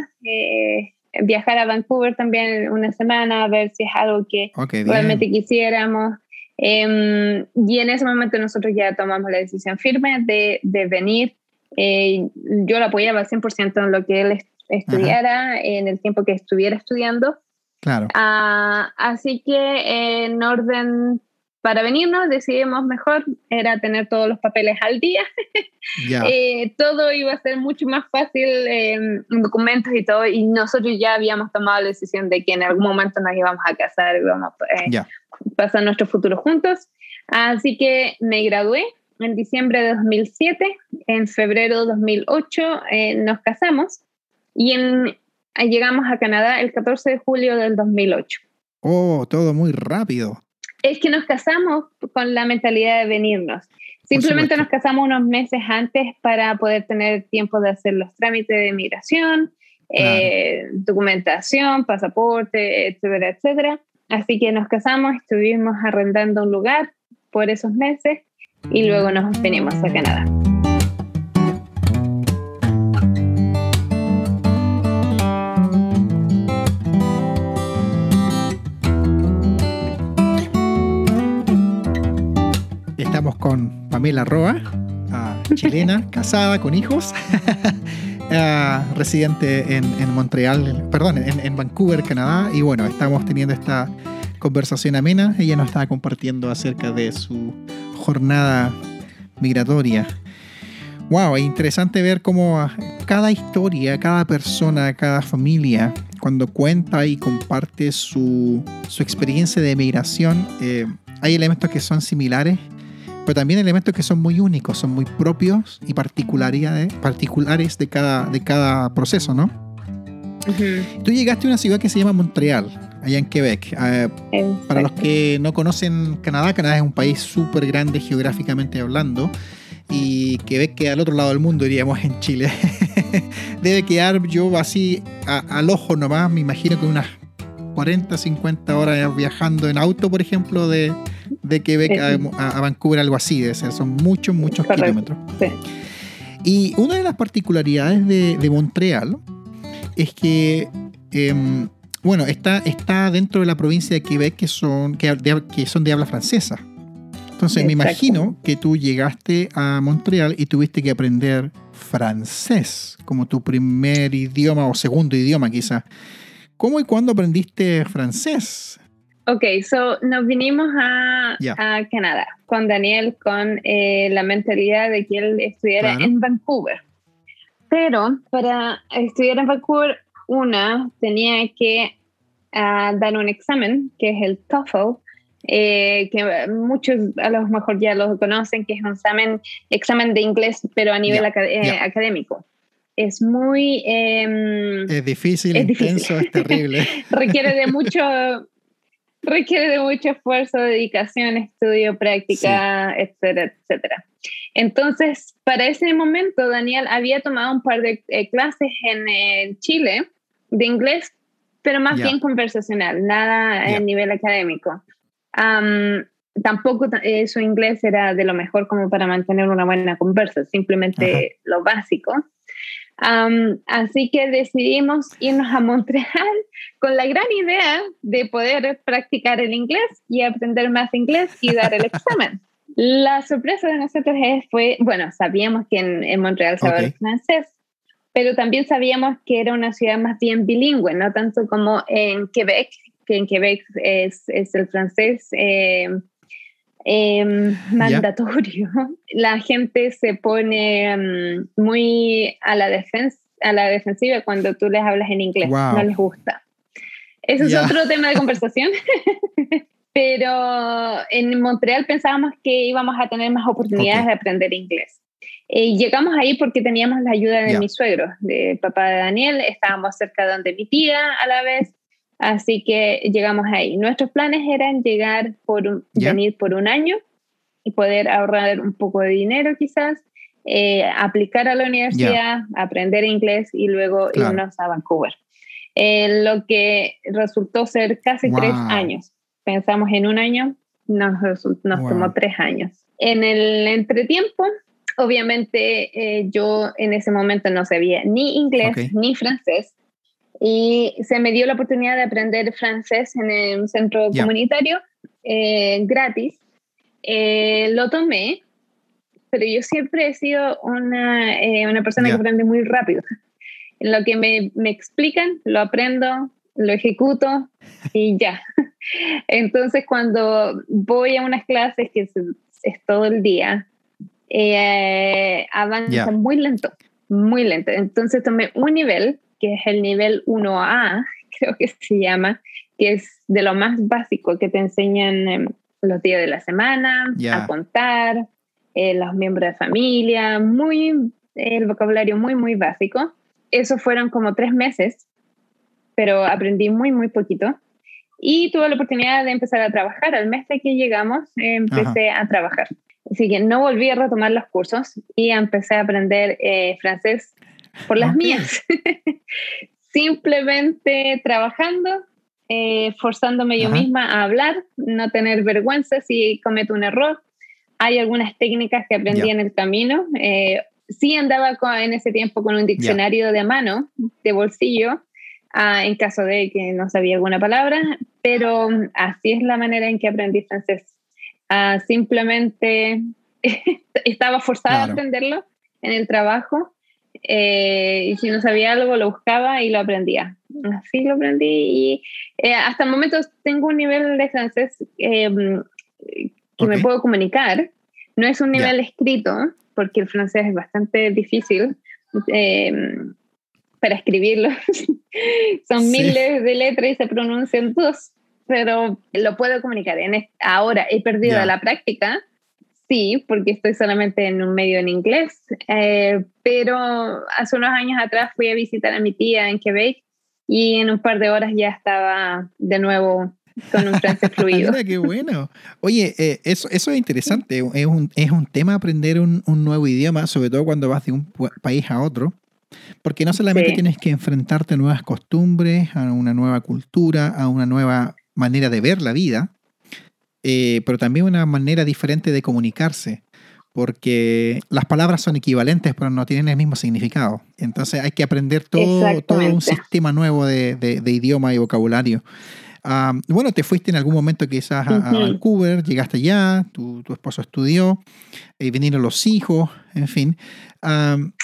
viajar a Vancouver también una semana, a ver si es algo que realmente quisiéramos. Y en ese momento nosotros ya tomamos la decisión firme de venir. Yo lo apoyaba 100% en lo que él estudiara, Ajá. en el tiempo que estuviera estudiando. Claro. Así que en orden... Para venirnos decidimos mejor, era tener todos los papeles al día. Yeah. Todo iba a ser mucho más fácil, en documentos y todo, y nosotros ya habíamos tomado la decisión de que en algún momento nos íbamos a casar, íbamos a pasar nuestro futuro juntos. Así que me gradué en diciembre de 2007, en febrero de 2008 nos casamos, y llegamos a Canadá el 14 de julio del 2008. Oh, todo muy rápido. Es que nos casamos con la mentalidad de venirnos. Simplemente nos casamos unos meses antes para poder tener tiempo de hacer los trámites de migración, documentación, pasaporte, etcétera, etcétera. Así que nos casamos, estuvimos arrendando un lugar por esos meses y luego nos venimos a Canadá. Estamos con Pamela Roa, chilena, casada, con hijos, residente en Montreal, perdón, en Vancouver, Canadá. Y bueno, estamos teniendo esta conversación amena. Ella nos está compartiendo acerca de su jornada migratoria. Wow, es interesante ver cómo cada historia, cada persona, cada familia, cuando cuenta y comparte su experiencia de migración, hay elementos que son similares, pero también elementos que son muy únicos, son muy propios y particulares de cada proceso, ¿no? Uh-huh. Tú llegaste a una ciudad que se llama Montreal, allá en Quebec. Para los que no conocen Canadá, Canadá es un país súper grande geográficamente hablando, y Quebec queda al otro lado del mundo, diríamos, en Chile. Debe quedar, yo así al ojo nomás, me imagino que unas 40, 50 horas viajando en auto, por ejemplo, de Quebec a Vancouver, algo así, debe ser. Son muchos, muchos kilómetros. Sí. Y una de las particularidades de Montreal es que, bueno, está dentro de la provincia de Quebec que son de habla francesa. Entonces, me imagino que tú llegaste a Montreal y tuviste que aprender francés como tu primer idioma o segundo idioma, quizás. ¿Cómo y cuándo aprendiste francés? Okay, so nos vinimos a Canadá con Daniel, con la mentalidad de que él estudiara en Vancouver. Pero para estudiar en Vancouver, una tenía que dar un examen, que es el TOEFL, que muchos a lo mejor ya lo conocen, que es un examen de inglés, pero a nivel académico. Es muy... es difícil, es intenso, difícil. Es terrible. requiere de mucho esfuerzo, dedicación, estudio, práctica, etcétera, etcétera. Entonces, para ese momento, Daniel había tomado un par de clases en Chile de inglés, pero más bien conversacional, nada a nivel académico. Tampoco su inglés era de lo mejor como para mantener una buena conversa, simplemente Ajá. lo básico. Así que decidimos irnos a Montreal con la gran idea de poder practicar el inglés y aprender más inglés y dar el examen. La sorpresa de nosotros fue, bueno, sabíamos que en Montreal se habla francés, pero también sabíamos que era una ciudad más bien bilingüe, no tanto como en Quebec, que en Quebec es el francés mandatorio. La gente se pone muy a la defensiva cuando tú les hablas en inglés. Wow. No les gusta. Eso es otro tema de conversación. Pero en Montreal pensábamos que íbamos a tener más oportunidades de aprender inglés. Llegamos ahí porque teníamos la ayuda de mi suegro, de papá de Daniel. Estábamos cerca de donde mi tía a la vez. Así que llegamos ahí. Nuestros planes eran venir por un año y poder ahorrar un poco de dinero quizás, aplicar a la universidad, aprender inglés y luego irnos a Vancouver. Lo que resultó ser casi 3 años. Pensamos en un año, nos tomó 3 años. En el entretiempo, obviamente, yo en ese momento no sabía ni inglés ni francés, y se me dio la oportunidad de aprender francés en un centro comunitario gratis. Lo tomé, pero yo siempre he sido una persona que aprende muy rápido. Lo que me explican, lo aprendo, lo ejecuto y ya. Entonces, cuando voy a unas clases que es todo el día, avanza muy lento. Entonces tomé un nivel, que es el nivel 1A, creo que se llama, que es de lo más básico que te enseñan los días de la semana, a contar, los miembros de familia, el vocabulario muy, muy básico. Eso fueron como 3 meses, pero aprendí muy, muy poquito. Y tuve la oportunidad de empezar a trabajar. Al mes de que llegamos, empecé a trabajar. Así que no volví a retomar los cursos y empecé a aprender francés por las mías. Simplemente trabajando, forzándome yo misma a hablar, no tener vergüenza si cometo un error. Hay algunas técnicas que aprendí en el camino. Sí andaba en ese tiempo con un diccionario de mano, de bolsillo, en caso de que no sabía alguna palabra, pero así es la manera en que aprendí francés. Simplemente estaba forzada a aprenderlo en el trabajo, y si no sabía algo lo buscaba y lo aprendía. Así lo aprendí, y hasta el momento tengo un nivel de francés que me puedo comunicar. No es un nivel escrito, porque el francés es bastante difícil para escribirlo. Son miles de letras y se pronuncian 2, pero lo puedo comunicar. Ahora he perdido la práctica, sí, porque estoy solamente en un medio en inglés, pero hace unos años atrás fui a visitar a mi tía en Quebec y en un par de horas ya estaba de nuevo con un francés fluido. Mira, qué bueno. Oye, eso es interesante. Es un tema aprender un nuevo idioma, sobre todo cuando vas de un país a otro. Porque no solamente tienes que enfrentarte a nuevas costumbres, a una nueva cultura, a una nueva manera de ver la vida, pero también una manera diferente de comunicarse, porque las palabras son equivalentes pero no tienen el mismo significado. Entonces hay que aprender todo un sistema nuevo de idioma y vocabulario. Bueno, te fuiste en algún momento quizás a Vancouver, llegaste allá, tu esposo estudió, vinieron los hijos, en fin,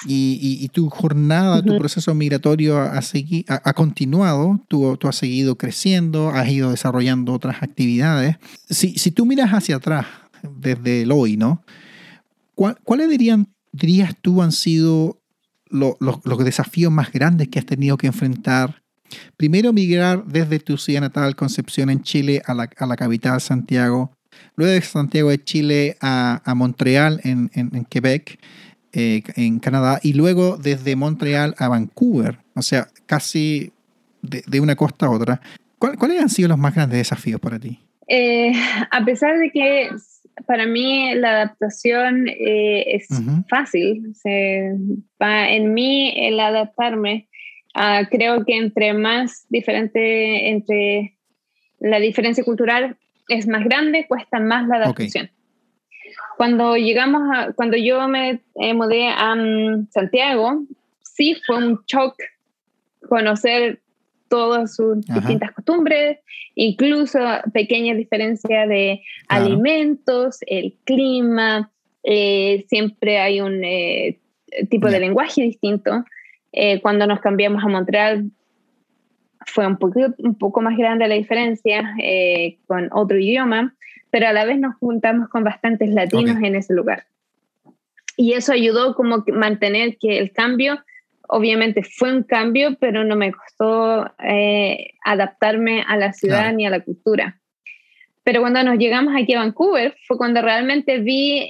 y tu jornada, tu proceso migratorio ha continuado, tú has seguido creciendo, has ido desarrollando otras actividades. Si tú miras hacia atrás, desde el hoy, ¿no? ¿Cuáles dirías tú han sido los desafíos más grandes que has tenido que enfrentar? Primero, migrar desde tu ciudad natal, Concepción, en Chile, a la capital, Santiago. Luego de Santiago de Chile a Montreal, en Quebec, en Canadá. Y luego desde Montreal a Vancouver. O sea, casi de una costa a otra. ¿Cuáles han sido los más grandes desafíos para ti? A pesar de que para mí la adaptación es fácil. En mí el adaptarme. Creo que entre la diferencia cultural es más grande, cuesta más la adaptación. Cuando yo me mudé a Santiago, sí fue un shock conocer todas sus distintas costumbres, incluso pequeñas diferencias de alimentos, el clima, siempre hay un tipo de lenguaje distinto. Cuando nos cambiamos a Montreal fue un poco más grande la diferencia, con otro idioma, pero a la vez nos juntamos con bastantes latinos en ese lugar. Y eso ayudó como mantener que el cambio, obviamente fue un cambio, pero no me costó adaptarme a la ciudad ni a la cultura. Pero cuando nos llegamos aquí a Vancouver fue cuando realmente vi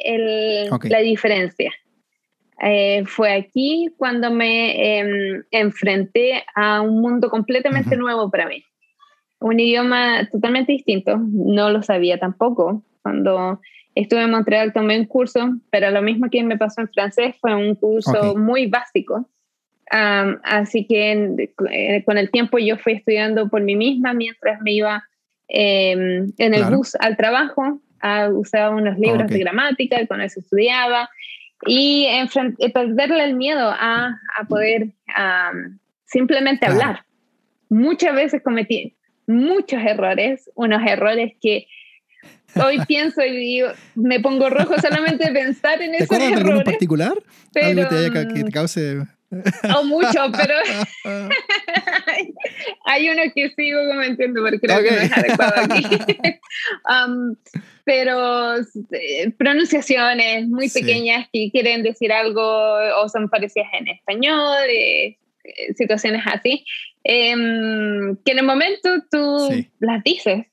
la diferencia. Fue aquí cuando me enfrenté a un mundo completamente nuevo para mí. Un idioma totalmente distinto, no lo sabía tampoco. Cuando estuve en Montreal tomé un curso, pero lo mismo que me pasó en francés, fue un curso muy básico. Así que con el tiempo yo fui estudiando por mí misma mientras me iba en el bus al trabajo, usaba unos libros de gramática y con eso estudiaba, y perderle el miedo a poder simplemente hablar. Muchas veces cometí muchos errores, unos errores que hoy pienso y digo, me pongo rojo solamente de pensar en esos errores. ¿Te acuerdas de alguno particular? Algo que te cause... O mucho, pero hay uno que sigo cometiendo porque creo que no es adecuado aquí. Pero pronunciaciones muy pequeñas que quieren decir algo o son parecidas en español, situaciones así, que en el momento tú las dices,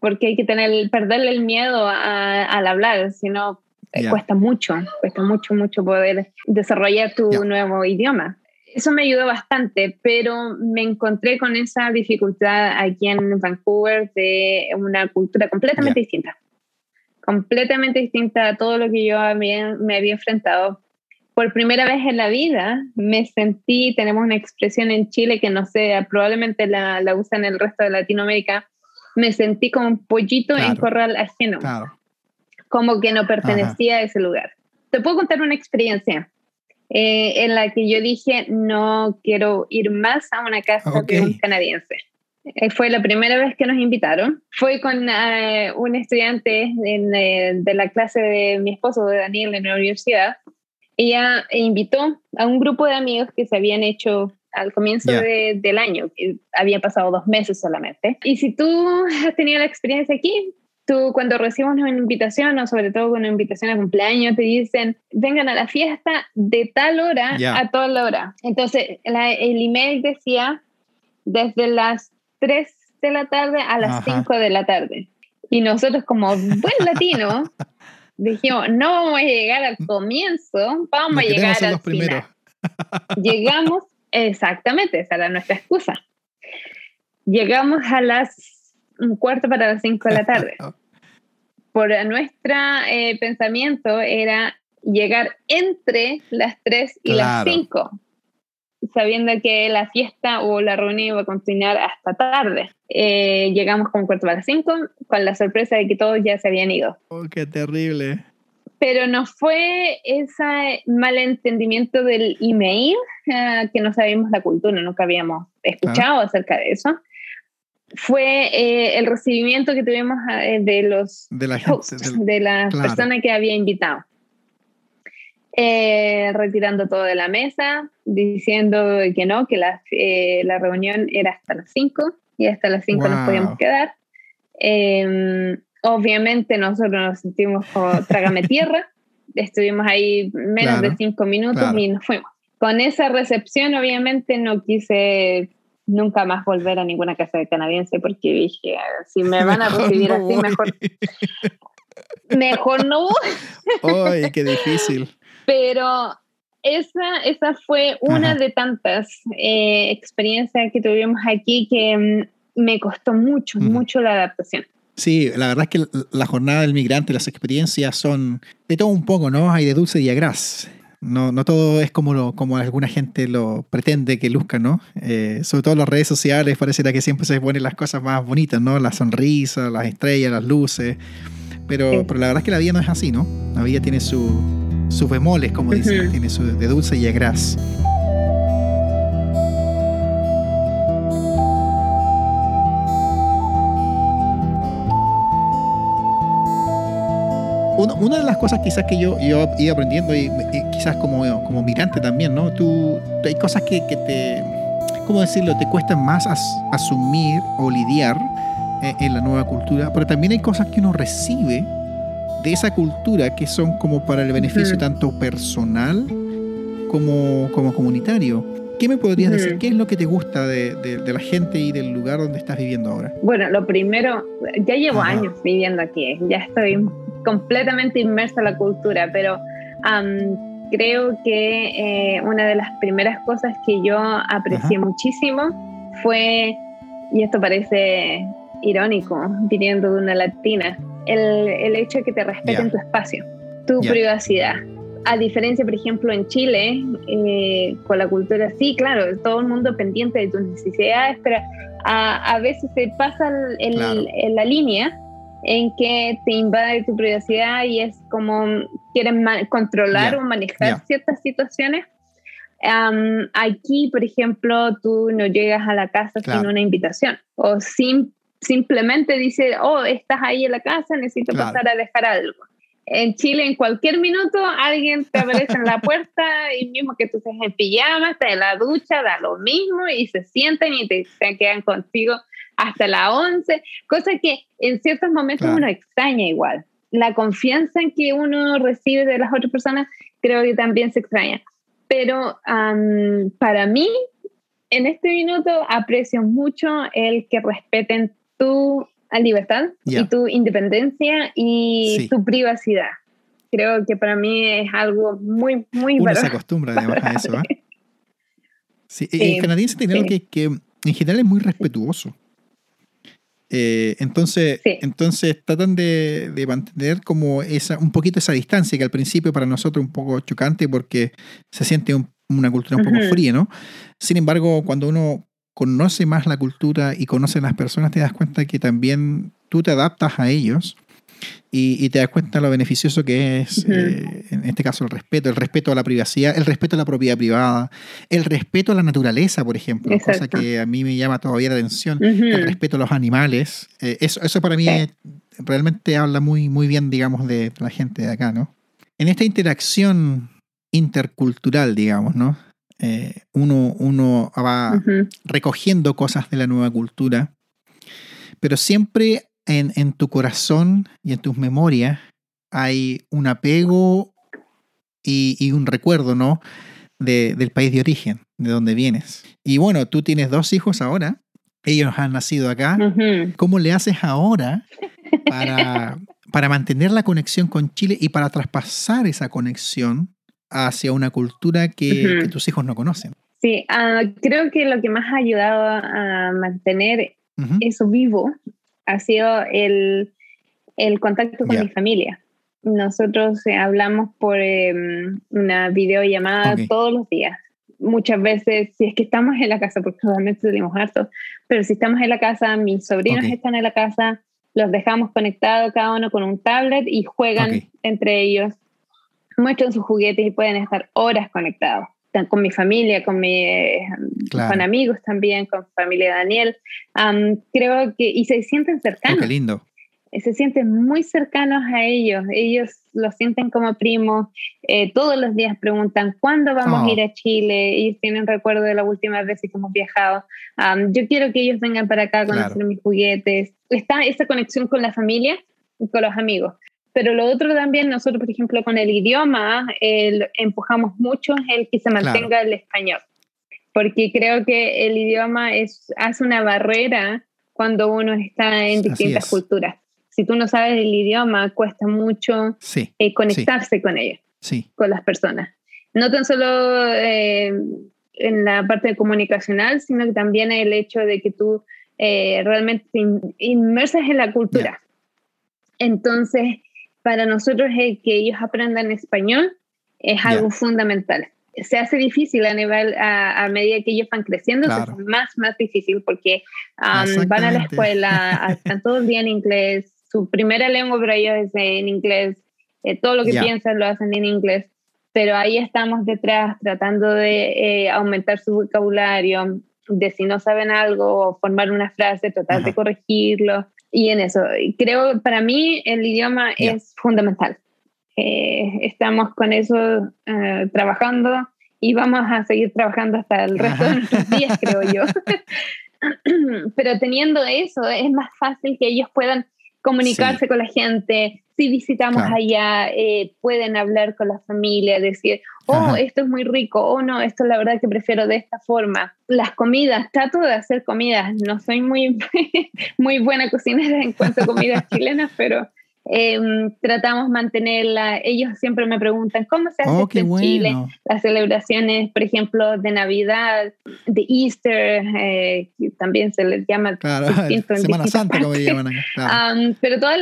porque hay que perderle el miedo al hablar, si no... Cuesta mucho poder desarrollar tu nuevo idioma. Eso me ayudó bastante, pero me encontré con esa dificultad aquí en Vancouver de una cultura completamente distinta. Completamente distinta a todo lo que yo me había enfrentado. Por primera vez en la vida me sentí, tenemos una expresión en Chile que no sé, probablemente la usan en el resto de Latinoamérica, me sentí como un pollito en corral ajeno. Claro. Como que no pertenecía a ese lugar. Te puedo contar una experiencia en la que yo dije, no quiero ir más a una casa que un canadiense. Fue la primera vez que nos invitaron. Fue con un estudiante de la clase de mi esposo, de Daniel, en la universidad. Ella invitó a un grupo de amigos que se habían hecho al comienzo del año. Había pasado 2 meses solamente. Y si tú has tenido la experiencia aquí... Tú cuando recibes una invitación, o sobre todo una invitación a cumpleaños, te dicen, vengan a la fiesta de tal hora a toda la hora. Entonces, el email decía, desde las 3 de la tarde a las 5 de la tarde. Y nosotros como buen latino, dijimos, no vamos a llegar al comienzo, vamos a llegar al final. Llegamos, exactamente, esa era nuestra excusa. Llegamos a las 4:45 de la tarde. Por nuestro pensamiento era llegar entre las 3 y las 5, sabiendo que la fiesta o la reunión iba a continuar hasta tarde. Llegamos con 4:45, con la sorpresa de que todos ya se habían ido. ¡Oh, qué terrible! Pero no fue ese malentendimiento del email, que no sabíamos la cultura, nunca habíamos escuchado acerca de eso. Fue el recibimiento que tuvimos de la persona que había invitado, retirando todo de la mesa, diciendo que no, que la reunión era hasta las 5 y hasta las 5 nos podíamos quedar. Obviamente nosotros nos sentimos como trágame tierra, estuvimos ahí menos de 5 minutos y nos fuimos. Con esa recepción obviamente no quise... nunca más volver a ninguna casa de canadiense porque dije, si me van a recibir así, mejor no voy. ¡Ay, qué difícil! Pero esa fue una de tantas experiencias que tuvimos aquí que me costó mucho la adaptación. Sí, la verdad es que la jornada del migrante, las experiencias son de todo un poco, ¿no? Hay de dulce y a gras. No todo es como alguna gente lo pretende que luzca, ¿no? Sobre todo en las redes sociales pareciera que siempre se ponen las cosas más bonitas, ¿no? Las sonrisas, las estrellas, las luces. Pero la verdad es que la vida no es así, ¿no? La vida tiene sus bemoles, como dicen, tiene su de dulce y a gras. Una de las cosas quizás que yo he ido aprendiendo y quizás como migrante también, ¿no? Tú, hay cosas que te, ¿cómo decirlo? Te cuesta más asumir o lidiar en la nueva cultura, pero también hay cosas que uno recibe de esa cultura que son como para el beneficio tanto personal como comunitario. ¿Qué me podrías decir? ¿Qué es lo que te gusta de la gente y del lugar donde estás viviendo ahora? Bueno, lo primero, ya llevo años viviendo aquí, ya estoy completamente inmersa en la cultura, pero creo que una de las primeras cosas que yo aprecié muchísimo fue, y esto parece irónico, viniendo de una latina, el hecho de que te respeten tu espacio, tu privacidad. A diferencia, por ejemplo, en Chile, con la cultura, sí, claro, todo el mundo pendiente de tus necesidades, pero a veces se pasa la línea en que te invade tu privacidad y es como quieren controlar o manejar ciertas situaciones. Aquí, por ejemplo, tú no llegas a la casa sin una invitación o simplemente dices, oh, estás ahí en la casa, necesito pasar a dejar algo. En Chile, en cualquier minuto, alguien te aparece en la puerta y mismo que tú estés en pijama, estás en la ducha, da lo mismo y se sientan y te quedan contigo hasta las 11, cosa que en ciertos momentos uno extraña igual. La confianza en que uno recibe de las otras personas creo que también se extraña. Pero para mí, en este minuto, aprecio mucho el que respeten tu libertad y tu independencia y tu privacidad. Creo que para mí es algo muy, muy uno valorable. Se acostumbra además a eso, ¿eh? Sí, sí. El canadiense tiene algo que en general es muy respetuoso. Entonces tratan de mantener como esa, un poquito esa distancia que al principio para nosotros un poco chocante porque se siente una cultura un poco fría, ¿no? Sin embargo, cuando uno conoce más la cultura y conoce las personas, te das cuenta que también tú te adaptas a ellos y te das cuenta lo beneficioso que es, en este caso, el respeto a la privacidad, el respeto a la propiedad privada, el respeto a la naturaleza, por ejemplo, cosa que a mí me llama todavía la atención, el respeto a los animales. Eso para mí realmente habla muy, muy bien, digamos, de la gente de acá, ¿no? En esta interacción intercultural, digamos, ¿no? Uno va recogiendo cosas de la nueva cultura, pero siempre en tu corazón y en tus memorias hay un apego y un recuerdo, ¿no? Del país de origen, de donde vienes. Y bueno, tú tienes 2 hijos ahora, ellos han nacido acá. ¿Cómo le haces ahora para mantener la conexión con Chile y para traspasar esa conexión hacia una cultura que tus hijos no conocen? Sí, creo que lo que más ha ayudado a mantener eso vivo ha sido el contacto con mi familia. Nosotros hablamos por una videollamada todos los días. Muchas veces, si es que estamos en la casa, porque realmente salimos hartos, pero si estamos en la casa, mis sobrinos están en la casa, los dejamos conectados cada uno con un tablet y juegan entre ellos. Muestran sus juguetes y pueden estar horas conectados. Están con mi familia, con amigos también, con familia de Daniel. Creo que... Y se sienten cercanos. Oh, ¡qué lindo! Se sienten muy cercanos a ellos. Ellos los sienten como primos. Todos los días preguntan, ¿cuándo vamos a ir a Chile? Ellos tienen recuerdo de las últimas veces que hemos viajado. Yo quiero que ellos vengan para acá a conocer mis juguetes. Está esa conexión con la familia y con los amigos. Pero lo otro también, nosotros, por ejemplo, con el idioma, empujamos mucho el que se mantenga el español. Porque creo que el idioma hace una barrera cuando uno está en distintas culturas. Si tú no sabes el idioma, cuesta mucho conectarse con ellos, con las personas. No tan solo en la parte comunicacional, sino que también el hecho de que tú realmente te inmersas en la cultura. Entonces, para nosotros que ellos aprendan español es algo fundamental. Se hace difícil a nivel a medida que ellos van creciendo, es más difícil porque van a la escuela, están todo el día en inglés, su primera lengua para ellos es en inglés, todo lo que piensan lo hacen en inglés, pero ahí estamos detrás tratando de aumentar su vocabulario, de si no saben algo o formar una frase, tratar de corregirlo. Y en eso, creo, para mí el idioma es fundamental. Estamos con eso trabajando y vamos a seguir trabajando hasta el resto de nuestros días, creo yo. Pero teniendo eso, es más fácil que ellos puedan comunicarse con la gente. Si visitamos allá, pueden hablar con la familia, decir, esto es muy rico, no, esto la verdad que prefiero de esta forma. Las comidas, trato de hacer comidas, no soy muy buena cocinera en cuanto a comidas chilenas, pero tratamos de mantenerla. Ellos siempre me preguntan, ¿cómo se hace esto en Chile? Las celebraciones, por ejemplo, de Navidad, de Easter, también se les llama Semana Santa, como le llaman acá. Pero todas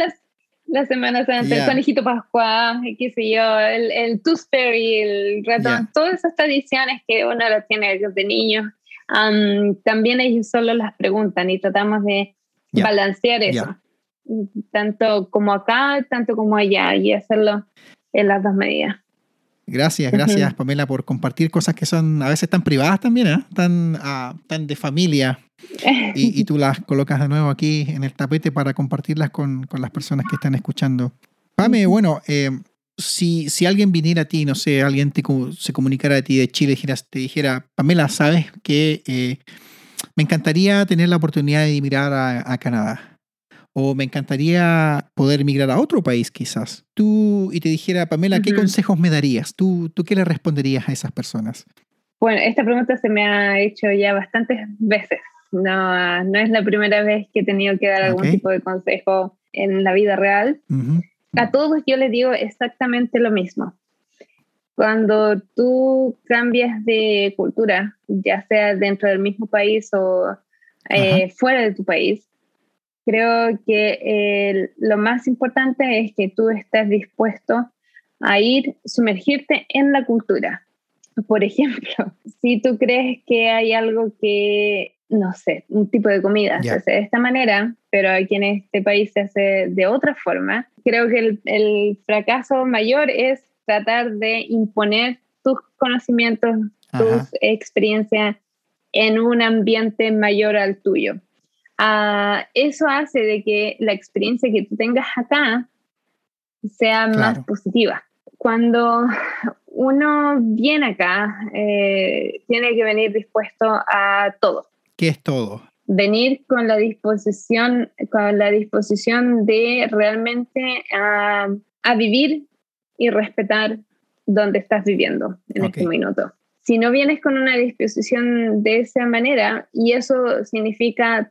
la Semana Santa, el conejito pascual, qué sé yo, el Toothberry, el ratón, todas esas tradiciones que uno las tiene desde niños, también ellos solo las preguntan y tratamos de balancear eso. tanto como acá, tanto como allá, y hacerlo en las dos medidas. Gracias uh-huh. Pamela, por compartir cosas que son a veces tan privadas también, ¿eh? Tan de familia, y tú las colocas de nuevo aquí en el tapete para compartirlas con las personas que están escuchando. Pame, bueno, si alguien viniera a ti, no sé, alguien se comunicara a ti de Chile, te dijera, Pamela, ¿sabes que me encantaría tener la oportunidad de emigrar a Canadá? O me encantaría poder emigrar a otro país quizás. Y te dijera, Pamela, ¿qué consejos me darías? ¿Tú qué le responderías a esas personas? Bueno, esta pregunta se me ha hecho ya bastantes veces. No es la primera vez que he tenido que dar algún tipo de consejo en la vida real. Uh-huh. A todos yo les digo exactamente lo mismo. Cuando tú cambias de cultura, ya sea dentro del mismo país o fuera de tu país, creo que lo más importante es que tú estés dispuesto a sumergirte en la cultura. Por ejemplo, si tú crees que hay algo que, no sé, un tipo de comida se hace de esta manera, pero aquí en este país se hace de otra forma, creo que el fracaso mayor es tratar de imponer tus conocimientos, tus experiencias en un ambiente mayor al tuyo. Eso hace de que la experiencia que tú tengas acá sea más positiva. Cuando uno viene acá, tiene que venir dispuesto a todo. ¿Qué es todo? Venir con la disposición, de realmente a vivir y respetar donde estás viviendo en este minuto. Si no vienes con una disposición de esa manera, y eso significa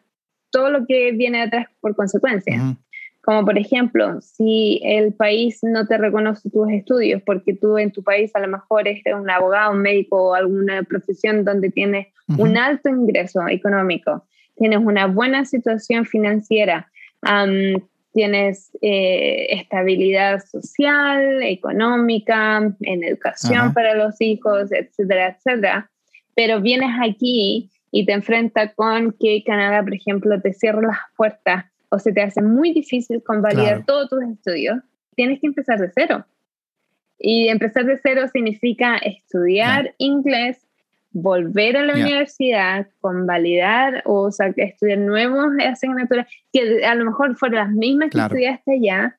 todo lo que viene atrás por consecuencia. Uh-huh. Como por ejemplo, si el país no te reconoce tus estudios, porque tú en tu país a lo mejor eres un abogado, un médico o alguna profesión donde tienes un alto ingreso económico, tienes una buena situación financiera, tienes estabilidad social, económica, en educación para los hijos, etcétera, etcétera. Pero vienes aquí y te enfrentas con que Canadá, por ejemplo, te cierra las puertas o se te hace muy difícil convalidar todos tus estudios, tienes que empezar de cero. Y empezar de cero significa estudiar inglés, volver a la universidad, convalidar, o sea, estudiar nuevas asignaturas, que a lo mejor fueron las mismas que estudiaste allá.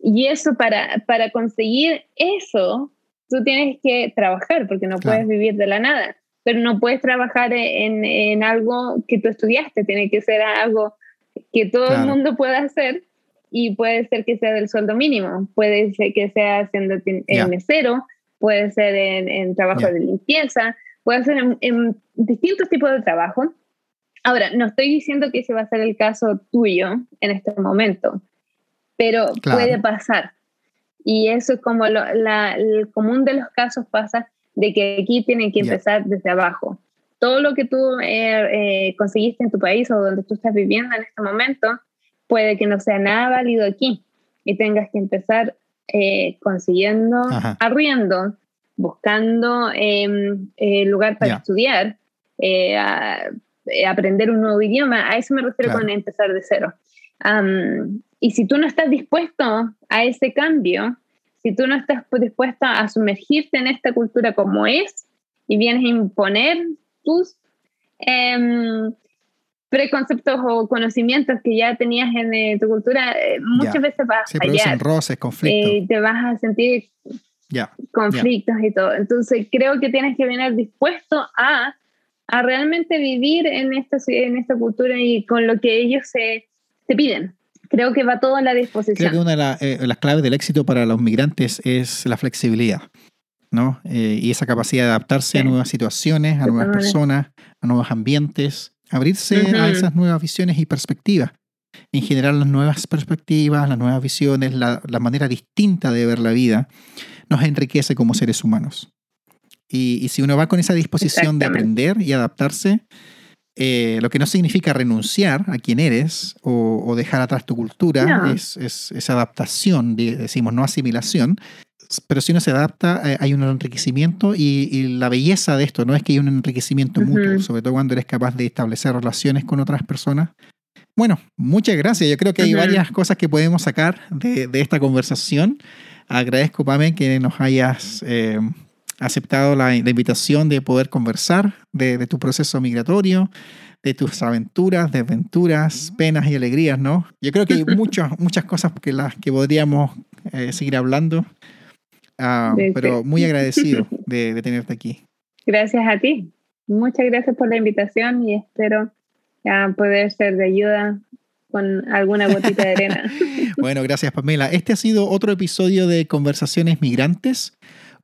Y eso, para conseguir eso, tú tienes que trabajar, porque no puedes vivir de la nada. Pero no puedes trabajar en algo que tú estudiaste, tiene que ser algo que todo el mundo pueda hacer, y puede ser que sea del sueldo mínimo, puede ser que sea siendo mesero, puede ser en trabajo de limpieza, puede ser en distintos tipos de trabajo. Ahora, no estoy diciendo que ese va a ser el caso tuyo en este momento, pero puede pasar. Y eso es como el común de los casos pasa, de que aquí tienen que empezar desde abajo. Todo lo que tú conseguiste en tu país o donde tú estás viviendo en este momento puede que no sea nada válido aquí, y tengas que empezar consiguiendo arriendo, buscando lugar para estudiar, aprender un nuevo idioma. A eso me refiero con empezar de cero. Y si tú no estás dispuesto a ese cambio, si tú no estás dispuesta a sumergirte en esta cultura como es, y vienes a imponer tus preconceptos o conocimientos que ya tenías en tu cultura, muchas veces vas a fallar. Se producen roces, conflictos. Te vas a sentir conflictos y todo. Entonces creo que tienes que venir dispuesto a realmente vivir en esta cultura y con lo que ellos te piden. Creo que va todo a la disposición. Creo que una de las claves del éxito para los migrantes es la flexibilidad, ¿no? Y esa capacidad de adaptarse a nuevas situaciones, a nuevas personas, a nuevos ambientes, abrirse a esas nuevas visiones y perspectivas. En general, las nuevas perspectivas, las nuevas visiones, la manera distinta de ver la vida nos enriquece como seres humanos. Y si uno va con esa disposición de aprender y adaptarse, lo que no significa renunciar a quien eres o dejar atrás tu cultura, es adaptación, decimos, no asimilación. Pero si uno se adapta, hay un enriquecimiento, y la belleza de esto no es que hay un enriquecimiento mutuo, sobre todo cuando eres capaz de establecer relaciones con otras personas. Bueno, muchas gracias. Yo creo que hay varias cosas que podemos sacar de esta conversación. Agradezco, Pame, que nos hayas aceptado la invitación de poder conversar de tu proceso migratorio, de tus aventuras, desventuras, penas y alegrías, ¿no? Yo creo que hay muchas cosas que podríamos seguir hablando, pero muy agradecido de tenerte aquí. Gracias a ti. Muchas gracias por la invitación y espero poder ser de ayuda con alguna gotita de arena. Bueno, gracias, Pamela. Este ha sido otro episodio de Conversaciones Migrantes,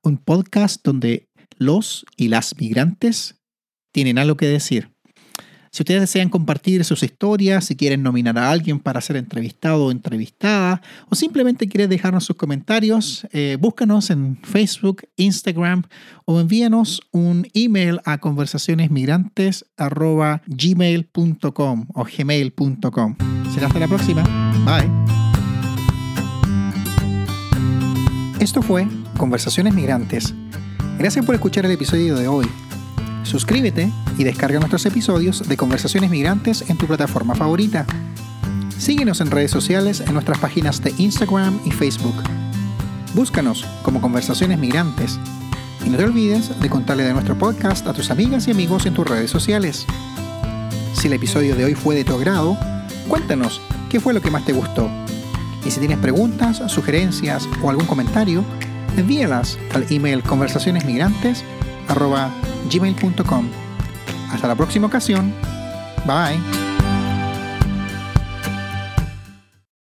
un podcast donde los y las migrantes tienen algo que decir. Si ustedes desean compartir sus historias, si quieren nominar a alguien para ser entrevistado o entrevistada, o simplemente quieren dejarnos sus comentarios, búscanos en Facebook, Instagram, o envíanos un email a conversacionesmigrantes@gmail.com o gmail.com. Será hasta la próxima. Bye. Esto fue Conversaciones Migrantes. Gracias por escuchar el episodio de hoy. Suscríbete y descarga nuestros episodios de Conversaciones Migrantes en tu plataforma favorita. Síguenos en redes sociales en nuestras páginas de Instagram y Facebook. Búscanos como Conversaciones Migrantes. Y no te olvides de contarle de nuestro podcast a tus amigas y amigos en tus redes sociales. Si el episodio de hoy fue de tu agrado, cuéntanos qué fue lo que más te gustó. Y si tienes preguntas, sugerencias o algún comentario, envíalas al email conversacionesmigrantes@gmail.com. Hasta la próxima ocasión. Bye.